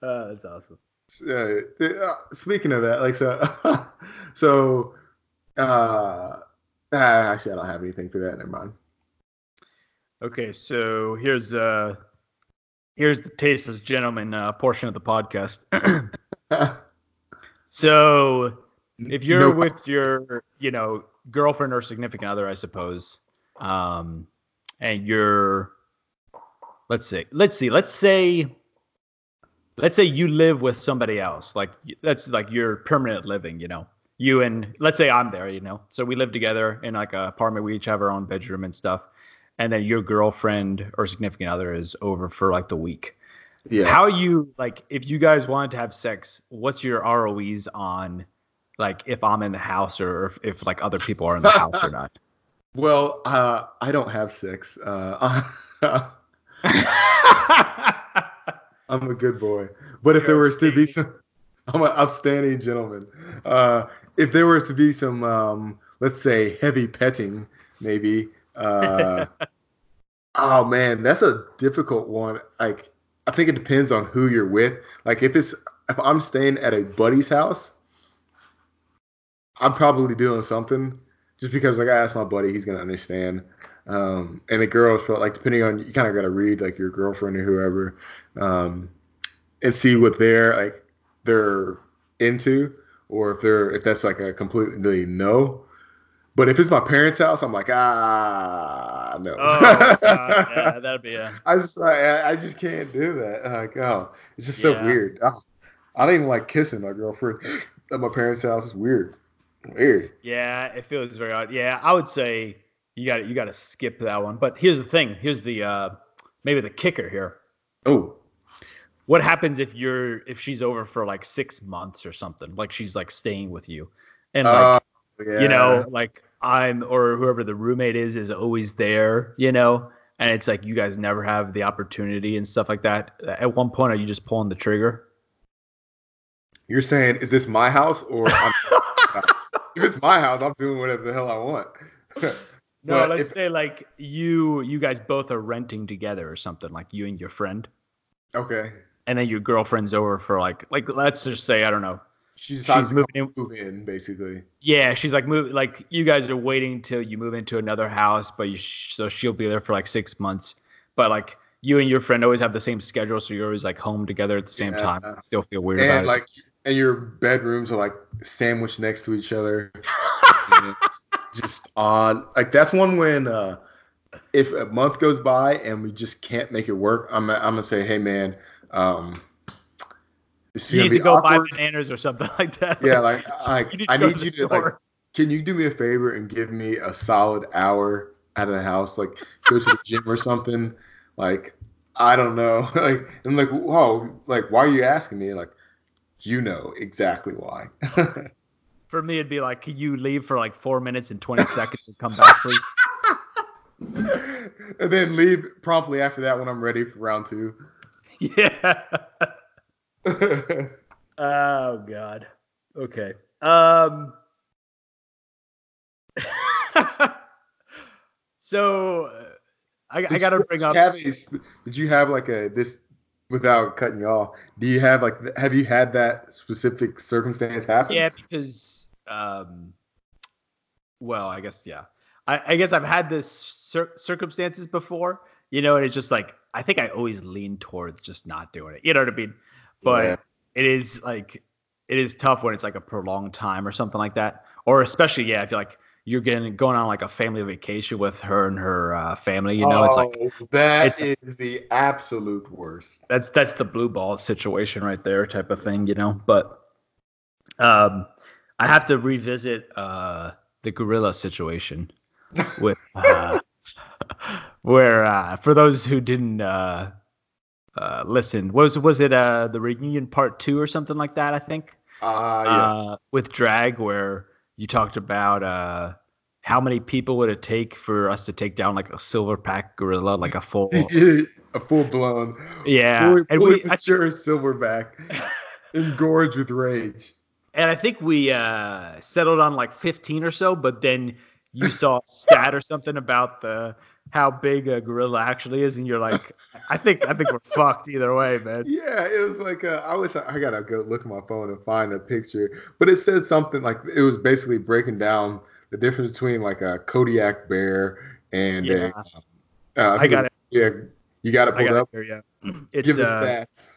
that's awesome. So, uh, speaking of that, like so, so. Uh, Uh, actually, I don't have anything for that. Never mind. Okay, so here's uh, here's the Tasteless Gentleman uh, portion of the podcast. So if you're no with your, you know, girlfriend or significant other, I suppose, um, and you're, let's see, let's see, let's say, let's say you live with somebody else, like that's like your permanent living, you know. You and let's say I'm there, you know, so we live together in like an apartment. We each have our own bedroom and stuff. And then your girlfriend or significant other is over for like the week. Yeah. How you like if you guys wanted to have sex, what's your R O Es on like if I'm in the house or if, if like other people are in the house or not? Well, uh, I don't have sex. Uh, I'm a good boy. But if You're there was to be some. I'm an upstanding gentleman. Uh, if there were to be some, um, let's say, heavy petting, maybe. Uh, oh, man, that's a difficult one. Like, I think it depends on who you're with. Like, if it's if I'm staying at a buddy's house, I'm probably doing something just because, like, I asked my buddy, he's going to understand. Um, and the girls, like, depending on, you kind of got to read, like, your girlfriend or whoever um, and see what they're, like, they're into, or if they're if that's like a completely no. But if it's my parents' house, I'm like, ah, no. Oh, God, yeah, that'd be a. I just I, I just can't do that. Like, oh, it's just yeah. so weird. Oh, I don't even like kissing my girlfriend at my parents' house. It's weird. Weird. Yeah, it feels very odd. Yeah, I would say you got you got to skip that one. But here's the thing. Here's the uh, maybe the kicker here. Oh. What happens if you're if she's over for like six months or something? Like she's like staying with you, and like uh, yeah. you know, like I'm or whoever the roommate is is always there, you know, and it's like you guys never have the opportunity and stuff like that. At one point, are you just pulling the trigger? You're saying, is this my house or I'm house? If it's my house, I'm doing whatever the hell I want. No, let's if, say like you you guys both are renting together or something, like you and your friend. Okay. And then your girlfriend's over for like, like let's just say, I don't know. She's, she's moving in. Move in, basically. Yeah, she's like, move, like you guys are waiting till you move into another house, but you sh- so she'll be there for like six months. But like you and your friend always have the same schedule, so you're always like home together at the same yeah. time. I still feel weird and about like, it. And your bedrooms are like sandwiched next to each other. Just odd. Like that's one when. Uh, If a month goes by and we just can't make it work, I'm I'm gonna say, hey man, um, this you need to be go awkward. Buy bananas or something like that. Yeah, like I, need I need you to store. Like, can you do me a favor and give me a solid hour out of the house, like go to the gym or something. Like I don't know, like I'm like whoa, like why are you asking me? Like you know exactly why. For me, it'd be like, can you leave for like four minutes and twenty seconds and come back, please? And then leave promptly after that when I'm ready for round two. Yeah. Oh, God. Okay. Um, so I, I got to bring up. A, did you have like a this without cutting you off? Do you have like have you had that specific circumstance happen? Yeah, because um, well, I guess yeah. I, I guess I've had this cir- circumstances before, you know, and it's just like I think I always lean towards just not doing it. You know what I mean? But yeah. it is like. It is tough when it's like a prolonged time or something like that, or especially yeah, if you're like you're getting going on like a family vacation with her and her uh, family, you know, oh, it's like that it's, is the absolute worst. That's that's the blue ball situation right there, type of thing, you know. But um, I have to revisit uh, the gorilla situation with uh, where uh, for those who didn't. Uh, Uh, listen, was was it uh, the reunion part two or something like that? I think uh, yes. uh, with drag, where you talked about uh, how many people would it take for us to take down like a silver pack gorilla, like a full, a full blown, yeah, fully, and fully we mature I, silverback engorged with rage. And I think we uh, settled on like fifteen or so, but then you saw a stat or something about the. How big a gorilla actually is, and you're like, I think I think we're fucked either way, man. Yeah, it was like uh, I wish I, I gotta go look at my phone and find a picture, but it said something like it was basically breaking down the difference between like a Kodiak bear and yeah. a, uh, I got it. Yeah, you got to pull it up. It here, yeah, it's give us uh, stats.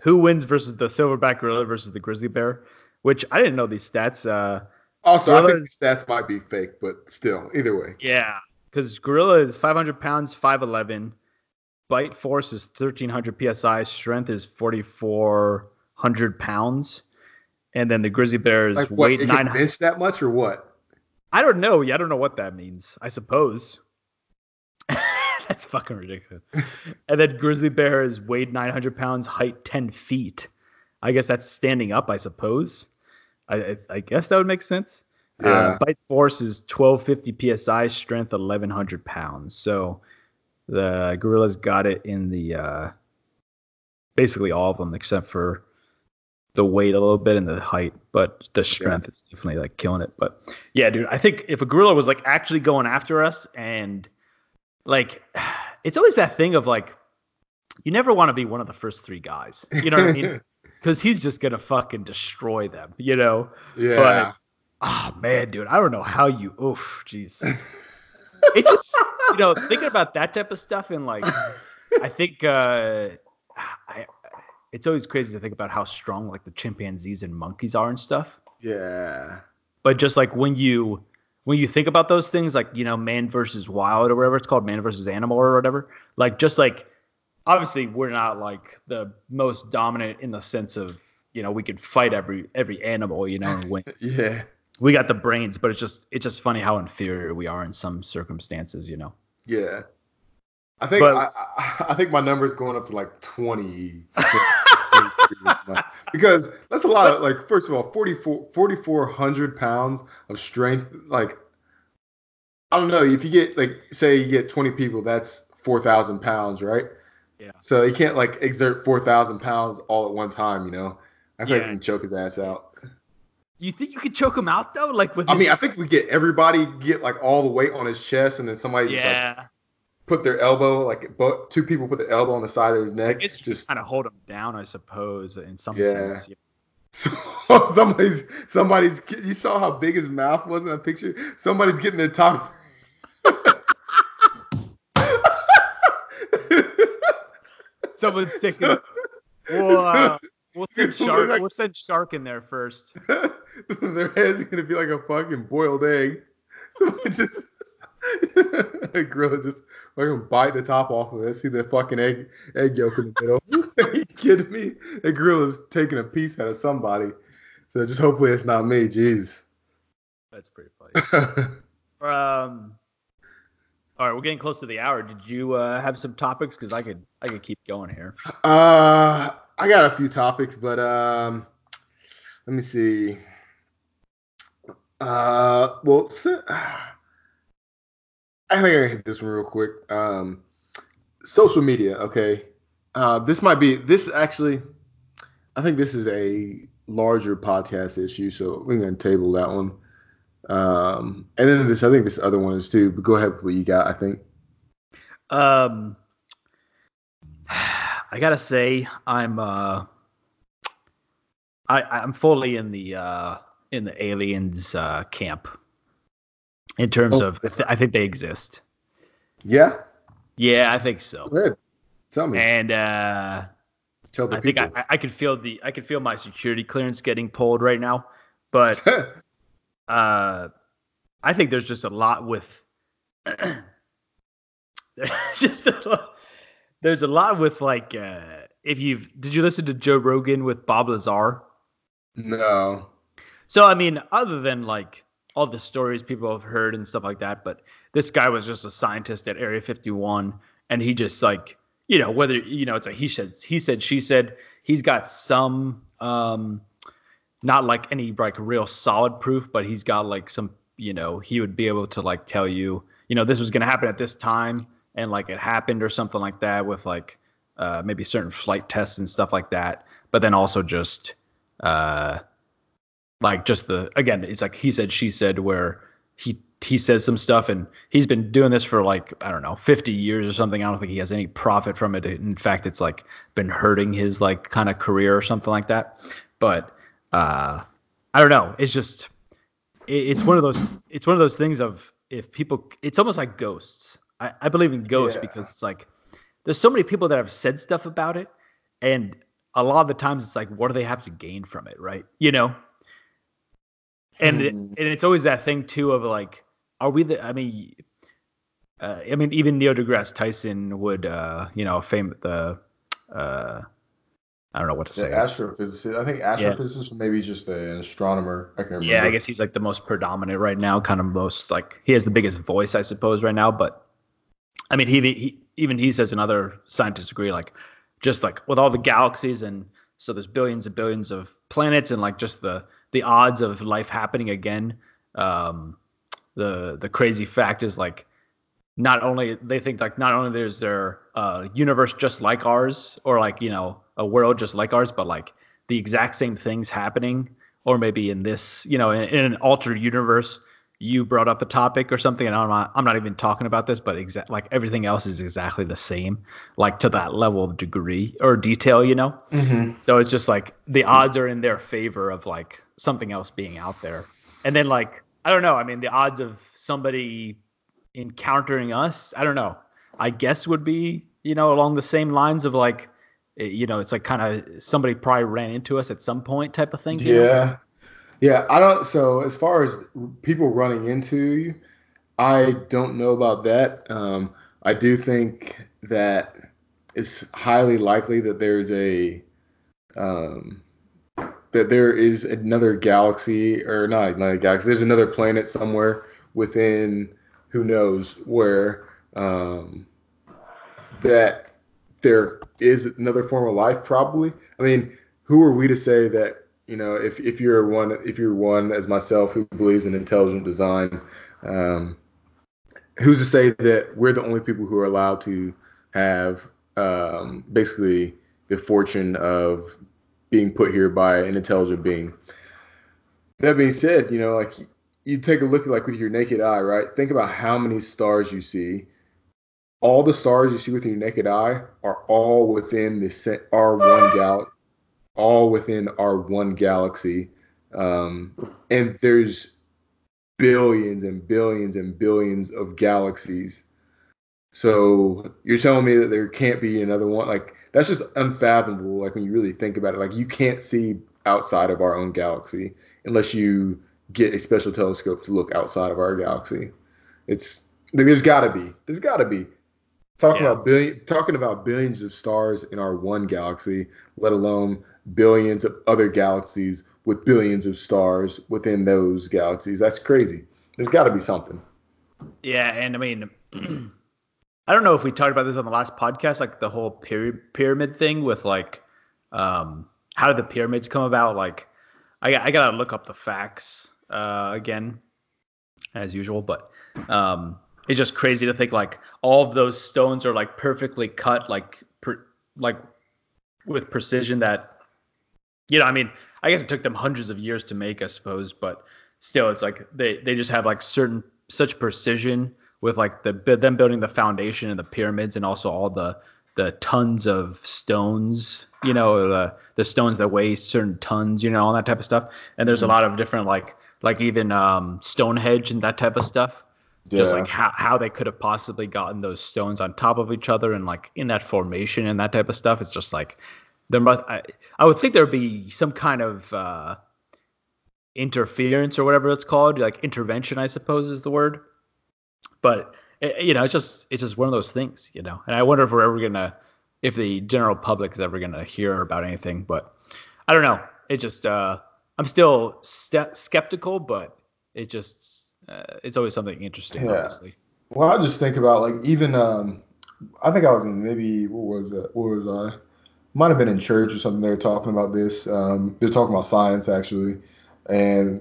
Who wins versus the silverback gorilla versus the grizzly bear? Which I didn't know these stats. Uh, also, gorillas, I think these stats might be fake, but still, either way. Yeah. Because gorilla is five hundred pounds, five eleven. Bite force is one thousand three hundred P S I. Strength is four thousand four hundred pounds. And then the grizzly bear is like what, weight nine hundred. It can bench that much or what? I don't know. Yeah, I don't know what that means. I suppose. That's fucking ridiculous. And then grizzly bear is weight nine hundred pounds, height ten feet. I guess that's standing up, I suppose. I, I, I guess that would make sense. Yeah. Uh, bite force is twelve fifty P S I, strength eleven hundred pounds. So the gorilla's got it in the uh, basically all of them except for the weight a little bit and the height, but the strength yeah. is definitely like killing it. But yeah, dude, I think if a gorilla was like actually going after us, and like it's always that thing of like you never want to be one of the first three guys, you know what I mean? Because he's just gonna fucking destroy them, you know? Yeah. But, oh, man, dude, I don't know how you – oof, jeez. It just – you know, thinking about that type of stuff and, like, I think uh, I, it's always crazy to think about how strong, like, the chimpanzees and monkeys are and stuff. Yeah. But just, like, when you when you think about those things, like, you know, man versus wild or whatever it's called, man versus animal or whatever, like, just, like, obviously we're not, like, the most dominant in the sense of, you know, we could fight every every animal, you know, and win. Yeah. We got the brains, but it's just it's just funny how inferior we are in some circumstances, you know. Yeah, I think but, I, I think my number is going up to like twenty, because that's a lot of like. First of all, forty-four hundred pounds of strength. Like, I don't know if you get like say you get twenty people, that's four thousand pounds, right? Yeah. So you can't like exert four thousand pounds all at one time, you know. I think yeah. you can choke his ass out. You think you could choke him out though? Like with I his... mean, I think we get everybody get like all the weight on his chest, and then somebody yeah. just like put their elbow, like but two people put their elbow on the side of his neck. I guess just, just kind of hold him down, I suppose, in some yeah. sense. Yeah. So somebody's somebody's you saw how big his mouth was in that picture? Somebody's getting their top. Someone's sticking. Well, uh... We'll send shark. Like, we'll send shark in there first. Their head's gonna be like a fucking boiled egg. Someone just a gorilla just fucking bite the top off of it. See the fucking egg egg yolk in the middle. Are you kidding me? That gorilla's taking a piece out of somebody. So just hopefully it's not me. Jeez. That's pretty funny. um. All right, we're getting close to the hour. Did you uh, have some topics? Because I could I could keep going here. Uh. I got a few topics, but um, let me see. Uh, well, so, uh, I think I can hit this one real quick. Um, social media, okay. Uh, this might be this actually. I think this is a larger podcast issue, so we're going to table that one. Um, and then this, I think this other one is too, but go ahead with what you got, I think. Um, I got to say, I'm, uh, I, I'm fully in the, uh, in the aliens, uh, camp in terms oh. of, I, th- I think they exist. Yeah. Yeah, I think so. Good. Tell me. And, uh, Tell the I people. think I, I could feel the, I could feel my security clearance getting pulled right now, but, uh, I think there's just a lot with, there's just a lot, there's a lot with like, uh, if you've, did you listen to Joe Rogan with Bob Lazar? No. So, I mean, other than like all the stories people have heard and stuff like that, but this guy was just a scientist at Area fifty-one, and he just like, you know, whether, you know, it's a he said, he said, she said, he's got some, um, not like any like real solid proof, but he's got like some, you know, he would be able to like tell you, you know, this was going to happen at this time, and like it happened or something like that with like uh, maybe certain flight tests and stuff like that. But then also just uh, like just the, again, it's like he said, she said, where he, he says some stuff, and he's been doing this for like, I don't know, fifty years or something. I don't think he has any profit from it. In fact, it's like been hurting his like kind of career or something like that. But uh, I don't know. It's just, it, it's one of those, it's one of those things of if people, it's almost like ghosts. I, I believe in ghosts yeah. because it's like, there's so many people that have said stuff about it. And a lot of the times it's like, what do they have to gain from it? Right. You know? And, hmm. it, and it's always that thing too of like, are we the, I mean, uh, I mean, even Neil deGrasse Tyson would, uh, you know, fame the, uh, I don't know what to say. Yeah, astrophysicist. I think astrophysicist, yeah. maybe just an astronomer. I can't remember. Yeah, I guess he's like the most predominant right now, kind of most like, he has the biggest voice, I suppose, right now. But I mean, he, he even he says another scientist degree, like just like with all the galaxies, and so there's billions and billions of planets, and like just the, the odds of life happening again. Um, the the crazy fact is like not only they think like not only there's their uh, universe just like ours, or like, you know, a world just like ours, but like the exact same things happening, or maybe in this, you know, in, in an altered universe. You brought up a topic or something, and I'm not, I'm not even talking about this, but exact like everything else is exactly the same, like to that level of degree or detail, you know? Mm-hmm. So it's just like the odds are in their favor of like something else being out there. And then like, I don't know. I mean, the odds of somebody encountering us, I don't know, I guess would be, you know, along the same lines of like, you know, it's like kind of somebody probably ran into us at some point type of thing. Yeah. You know? Yeah, I don't. So as far as people running into you, I don't know about that. Um, I do think that it's highly likely that there's a um, that there is another galaxy, or not another galaxy. There's another planet somewhere within who knows where, um, that there is another form of life. Probably. I mean, who are we to say that? You know, if, if you're one, if you're one as myself who believes in intelligent design, um, who's to say that we're the only people who are allowed to have um, basically the fortune of being put here by an intelligent being? That being said, you know, like you take a look at like with your naked eye, right? Think about how many stars you see. All the stars you see with your naked eye are all within the our one galaxy. all within our one galaxy. Um, and there's billions and billions and billions of galaxies. So you're telling me that there can't be another one? Like, that's just unfathomable. Like, when you really think about it, like, you can't see outside of our own galaxy unless you get a special telescope to look outside of our galaxy. It's, there's gotta be, there's gotta be. Talking yeah. about billion, talking about billions of stars in our one galaxy, let alone billions of other galaxies with billions of stars within those galaxies. That's crazy. There's got to be something. Yeah, and I mean, I don't know if we talked about this on the last podcast, like the whole pyramid thing with like, um, how did the pyramids come about? Like, I, I gotta look up the facts uh, again, as usual, but. Um, It's just crazy to think like all of those stones are like perfectly cut, like, per, like with precision that you know, I mean, I guess it took them hundreds of years to make, I suppose, but still, it's like they, they just have like certain such precision with like the them building the foundation and the pyramids and also all the the tons of stones, you know, the the stones that weigh certain tons, you know, all that type of stuff. And there's a lot of different like like even um, Stonehenge and that type of stuff. Yeah. Just like how, how they could have possibly gotten those stones on top of each other and like in that formation and that type of stuff. It's just like there must I, I would think there'd be some kind of uh, interference or whatever it's called, like intervention, I suppose is the word. But it, you know, it's just it's just one of those things, you know. And I wonder if we're ever gonna, if the general public is ever gonna hear about anything. But I don't know. It just uh, I'm still st- skeptical, but it just. Uh, it's always something interesting, yeah. Obviously. Well, I just think about like even um, I think I was in maybe what was it? What was I? Might have been in church or something. They were talking about this. Um, they're talking about science actually, and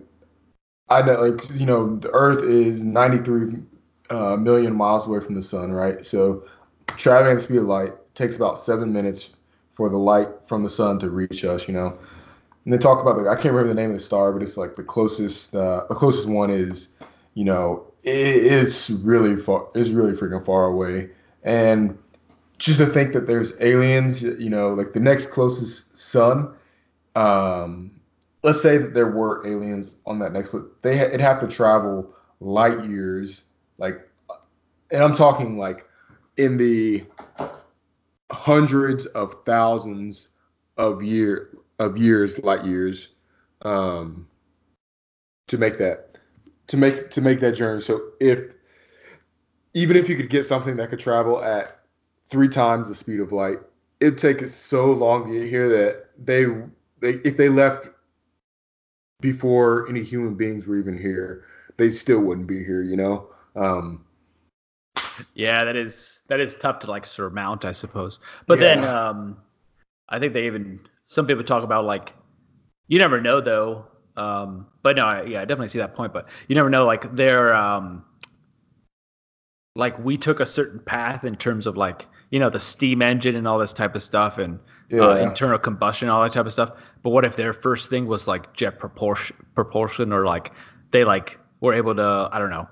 I know like you know the Earth is ninety-three uh, million miles away from the sun, right? So traveling at the speed of light takes about seven minutes for the light from the sun to reach us, you know. And they talk about the, I can't remember the name of the star, but it's like the closest uh, the closest one is. You know, it, it's really far. It's really freaking far away. And just to think that there's aliens, you know, like the next closest sun. Um, let's say that there were aliens on that next, but they it'd have to travel light years. Like, and I'm talking like in the hundreds of thousands of year of years, light years, um, to make that. To make to make that journey. So if even if you could get something that could travel at three times the speed of light, it'd take it so long to get here that they they if they left before any human beings were even here, they still wouldn't be here. You know. Um, yeah, that is that is tough to like surmount, I suppose. But yeah. then um, I think they even some people talk about like you never know though. Um, but no, I, yeah, I definitely see that point, but you never know, like they're, um, like we took a certain path in terms of like, you know, the steam engine and all this type of stuff and yeah, uh, yeah. internal combustion, all that type of stuff. But what if their first thing was like jet propulsion, propulsion or like they like were able to, I don't know,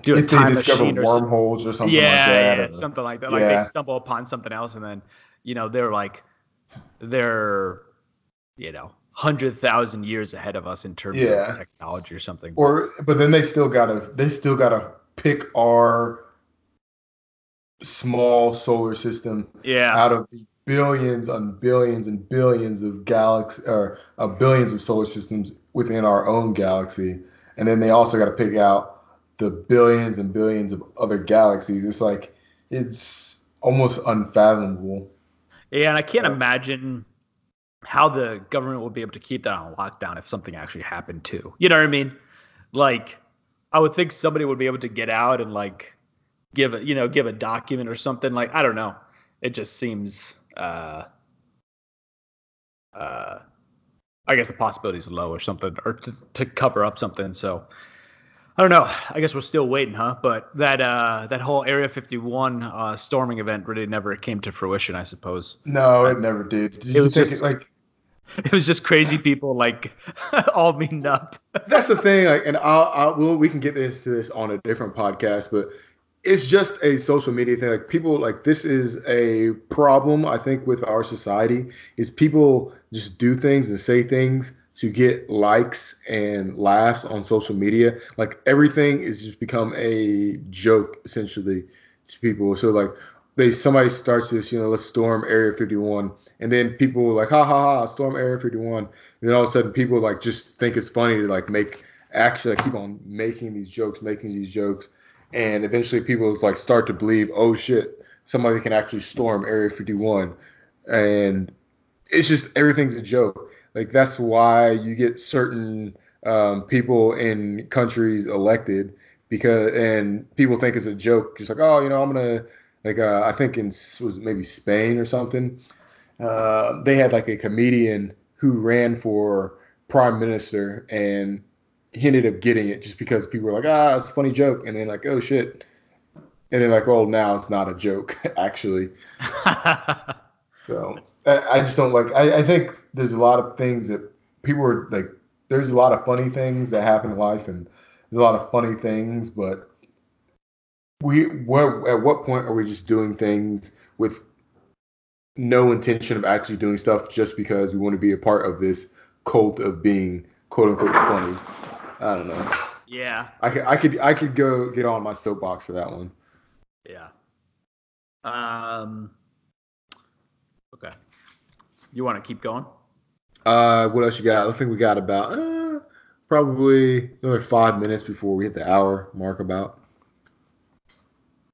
do a if time machine or wormholes or something yeah, like that. Yeah, or, something like that. Yeah. Like they stumble upon something else and then, you know, they're like, they're, you know. Hundred thousand years ahead of us in terms yeah. of technology or something. Or, but then they still gotta they still gotta pick our small solar system yeah. out of the billions and billions and billions of galaxies or uh, billions of solar systems within our own galaxy, and then they also gotta pick out the billions and billions of other galaxies. It's like it's almost unfathomable. Yeah, and I can't uh, imagine. How the government will be able to keep that on lockdown if something actually happened too. You know what I mean? Like, I would think somebody would be able to get out and like give a, you know, give a document or something. Like, I don't know. It just seems, uh, uh, I guess the possibility is low or something, or to, to cover up something. So I don't know. I guess we're still waiting, huh? But that uh, that whole Area fifty-one uh, storming event really never came to fruition, I suppose. No, it never did. did it was just it, like it was just crazy people like all meeting up. That's the thing, like, and I'll, I'll we'll, we can get into this on a different podcast, but it's just a social media thing. Like people, like this is a problem I think with our society is people just do things and say things. To get likes and laughs on social media, like everything is just become a joke essentially to people. So like, they somebody starts this, you know, let's storm Area fifty-one, and then people are like, ha ha ha, storm Area fifty-one, and then all of a sudden people like just think it's funny to like make actually like, keep on making these jokes, making these jokes, and eventually people like start to believe, oh shit, somebody can actually storm Area fifty-one, and it's just everything's a joke. Like, that's why you get certain um, people in countries elected because, and people think it's a joke. Just like, oh, you know, I'm going to, like, uh, I think in, was it maybe Spain or something? Uh, they had like a comedian who ran for prime minister and he ended up getting it just because people were like, ah, it's a funny joke. And then like, oh shit. And then like, oh, now it's not a joke, actually. So I, I just don't like, I, I think there's a lot of things that people are like, there's a lot of funny things that happen in life and there's a lot of funny things, but we, what, at what point are we just doing things with no intention of actually doing stuff just because we want to be a part of this cult of being quote unquote funny? I don't know. Yeah. I could, I could, I could go get on my soapbox for that one. Yeah. Um, okay. You want to keep going? Uh, what else you got? I think we got about uh, probably another five minutes before we hit the hour mark about.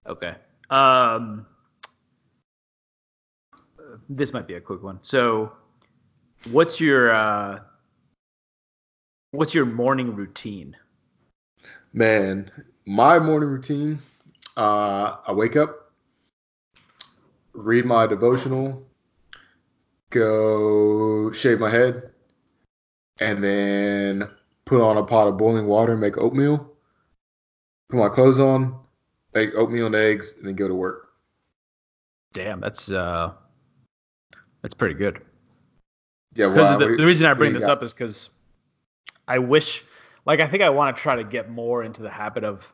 Okay. Um, this might be a quick one. So what's your, uh, what's your morning routine? Man, my morning routine, uh, I wake up, read my devotional, go shave my head, and then put on a pot of boiling water and make oatmeal, put my clothes on, make oatmeal and eggs, and then go to work. Damn, that's uh, that's pretty good. Yeah, well, the, the reason I bring this up is because I wish, like, I think I want to try to get more into the habit of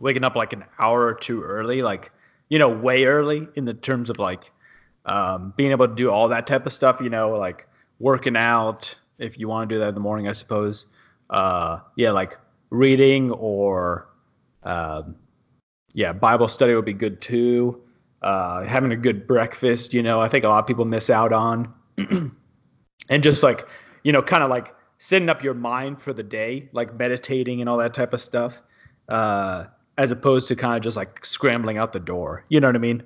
waking up like an hour or two early, like, you know, way early in the terms of like um, being able to do all that type of stuff, you know, like working out if you want to do that in the morning, I suppose. Uh, yeah, like reading or um, yeah, Bible study would be good too. Uh, having a good breakfast, you know, I think a lot of people miss out on. And just like, you know, kind of like setting up your mind for the day, like meditating and all that type of stuff, uh, as opposed to kind of just like scrambling out the door. You know what I mean?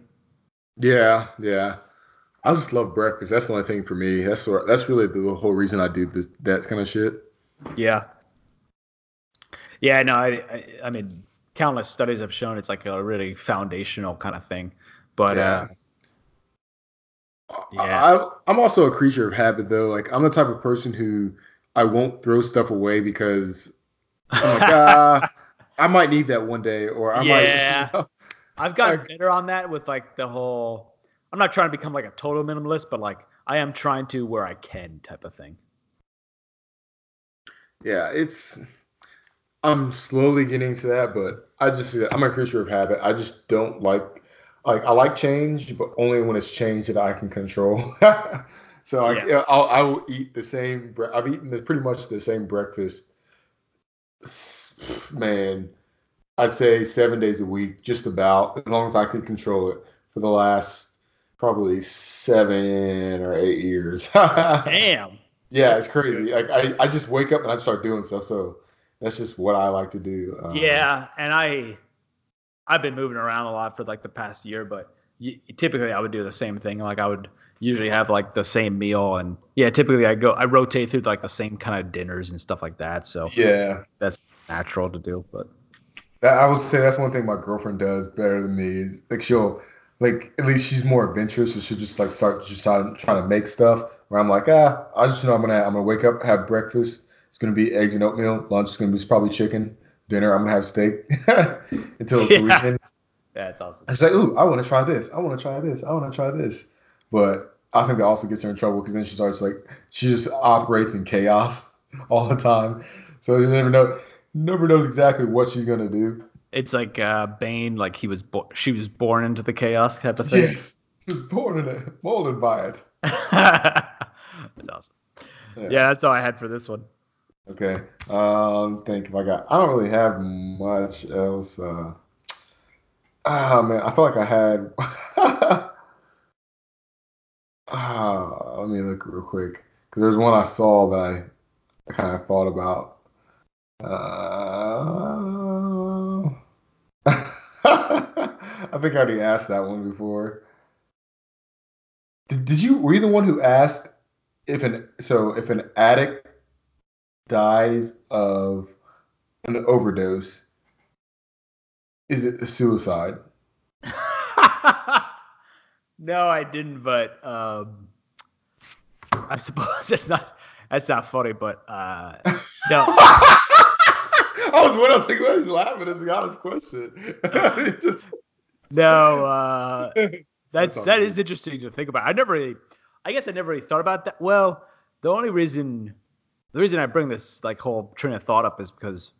Yeah, yeah. I just love breakfast. That's the only thing for me. That's sort of, that's really the whole reason I do this, that kind of shit. Yeah. Yeah, no, I, I, I mean, countless studies have shown it's like a really foundational kind of thing. But yeah. Uh, yeah. I, I'm also a creature of habit, though. Like, I'm the type of person who I won't throw stuff away because I'm like, ah, I might need that one day, or I yeah. might. Yeah, you know, I've gotten better on that with like the whole. I'm not trying to become like a total minimalist, but like I am trying to where I can type of thing. Yeah, it's. I'm slowly getting to that, but I just I'm a creature of habit. I just don't like like I like change, but only when it's change that I can control. So I, yeah. I'll, I will eat the same. I've eaten pretty much the same breakfast, man, I'd say seven days a week, just about, as long as I could control it for the last probably seven or eight years. Damn. Yeah, that's it's crazy. Like, I, I just wake up and I start doing stuff. So that's just what I like to do. Um, yeah, and I, I've been moving around a lot for like the past year, but y- typically I would do the same thing. Like I would usually have like the same meal, and yeah, typically I go, I rotate through like the same kind of dinners and stuff like that. So yeah, that's natural to do. But that, I would say that's one thing my girlfriend does better than me. Is like she'll like, at least she's more adventurous, so she'll just like start just trying, trying to make stuff. Where I'm like, ah, I just know I'm gonna I'm gonna wake up, have breakfast. It's gonna be eggs and oatmeal. Lunch is gonna be probably chicken. Dinner, I'm gonna have steak until it's yeah. the weekend. That's awesome. I was like, ooh, I want to try this. I want to try this. I want to try this. But I think that also gets her in trouble because then she starts like she just operates in chaos all the time. So you never know, never knows exactly what she's gonna do. It's like uh, Bane, like he was, bo- she was born into the chaos type of thing. Yes, she was born in it, molded by it. That's awesome. Yeah. yeah, that's all I had for this one. Okay, um, think if I got, I don't really have much else. Uh, ah, man, I feel like I had. Ah, let me look real quick because there's one I saw that I kind of thought about. Uh, I think I already asked that one before. Did, did you? Were you the one who asked if an so if an addict dies of an overdose, is it a suicide? No, I didn't, but um, I suppose that's not that's not funny, but uh, no. I was wondering, like, why is he laughing? It's an honest question. Just... No, uh, That's that good. Is interesting to think about. I never really, I guess I never really thought about that. Well, the only reason the reason I bring this like whole train of thought up is because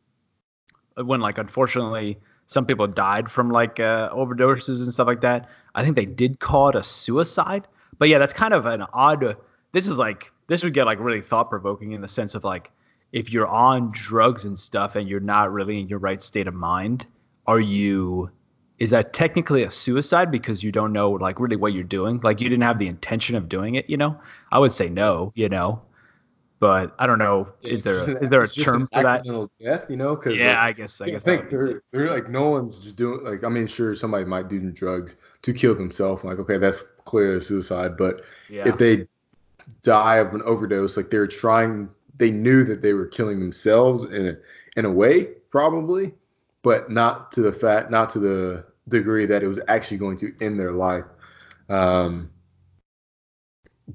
when like unfortunately some people died from like uh, overdoses and stuff like that, I think they did call it a suicide. But yeah, that's kind of an odd. This is like this would get like really thought provoking in the sense of like if you're on drugs and stuff and you're not really in your right state of mind, are you? Is that technically a suicide because you don't know like really what you're doing? Like you didn't have the intention of doing it, you know? I would say no, you know, but I don't know. Is there a, is there a term for that? Death, you know? Cause yeah, like, I guess, I guess. I think they're, they're like, no one's just doing like, I mean, sure. Somebody might do drugs to kill themselves. Like, okay, that's clearly suicide. But yeah. If they die of an overdose, like they're trying, they knew that they were killing themselves in a, in a way, probably, but not to the fact, not to the, degree that it was actually going to end their life. Um,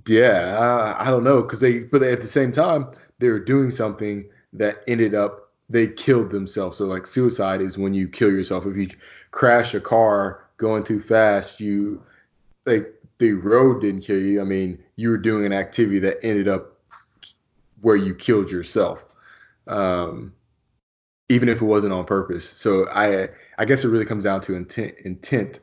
yeah, I, I don't know, because they, but they, at the same time, they were doing something that ended up they killed themselves. So like suicide is when you kill yourself. If you crash a car going too fast, you like the road didn't kill you. I mean, you were doing an activity that ended up where you killed yourself. Um, even if it wasn't on purpose. So I I guess it really comes down to intent, intent,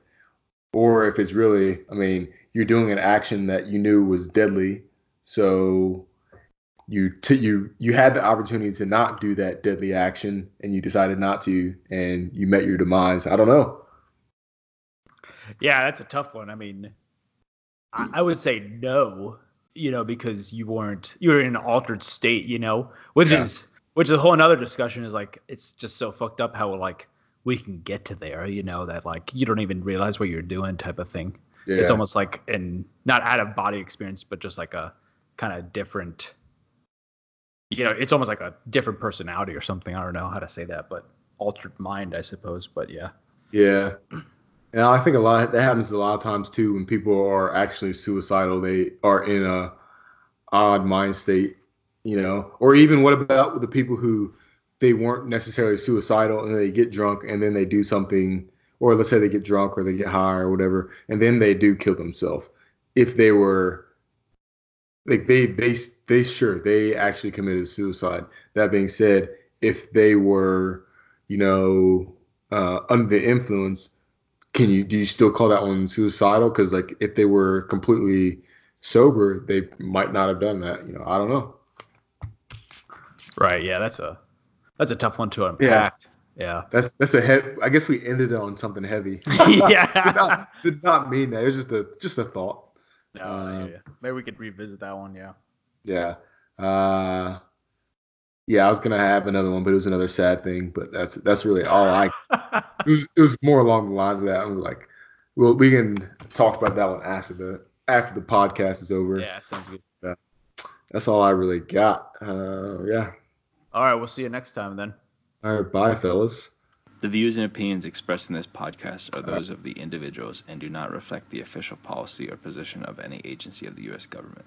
or if it's really, I mean, you're doing an action that you knew was deadly. So you t- you you had the opportunity to not do that deadly action and you decided not to, and you met your demise. I don't know. Yeah, that's a tough one. I mean, I, I would say no, you know, because you weren't, you were in an altered state, you know, which yeah. is, Which is a whole another discussion is like, it's just so fucked up how like we can get to there, you know, that like you don't even realize what you're doing type of thing. Yeah. It's almost like an not out of body experience, but just like a kind of different, you know, it's almost like a different personality or something. I don't know how to say that, but altered mind, I suppose. But yeah. Yeah. And I think a lot that happens a lot of times too, when people are actually suicidal, they are in a odd mind state. You know, or even what about the people who they weren't necessarily suicidal and they get drunk and then they do something, or let's say they get drunk or they get high or whatever, and then they do kill themselves. If they were like they they they sure they actually committed suicide. That being said, if they were, you know, uh, under the influence, can you do you still call that one suicidal? Because like if they were completely sober, they might not have done that. You know, I don't know. Right, yeah, that's a that's a tough one to unpack. Yeah, yeah. that's that's a heavy. I guess we ended on something heavy. yeah, did not, did not mean that. It was just a just a thought. No, uh, yeah, maybe we could revisit that one. Yeah, yeah, uh, yeah. I was gonna have another one, but it was another sad thing. But that's that's really all I. it was it was more along the lines of that. I'm like, well, we can talk about that one after the after the podcast is over. Yeah, sounds good. Yeah. That's all I really got. Uh, yeah. All right, we'll see you next time then. All right, bye, fellas. The views and opinions expressed in this podcast are those of the individuals and do not reflect the official policy or position of any agency of the U S government.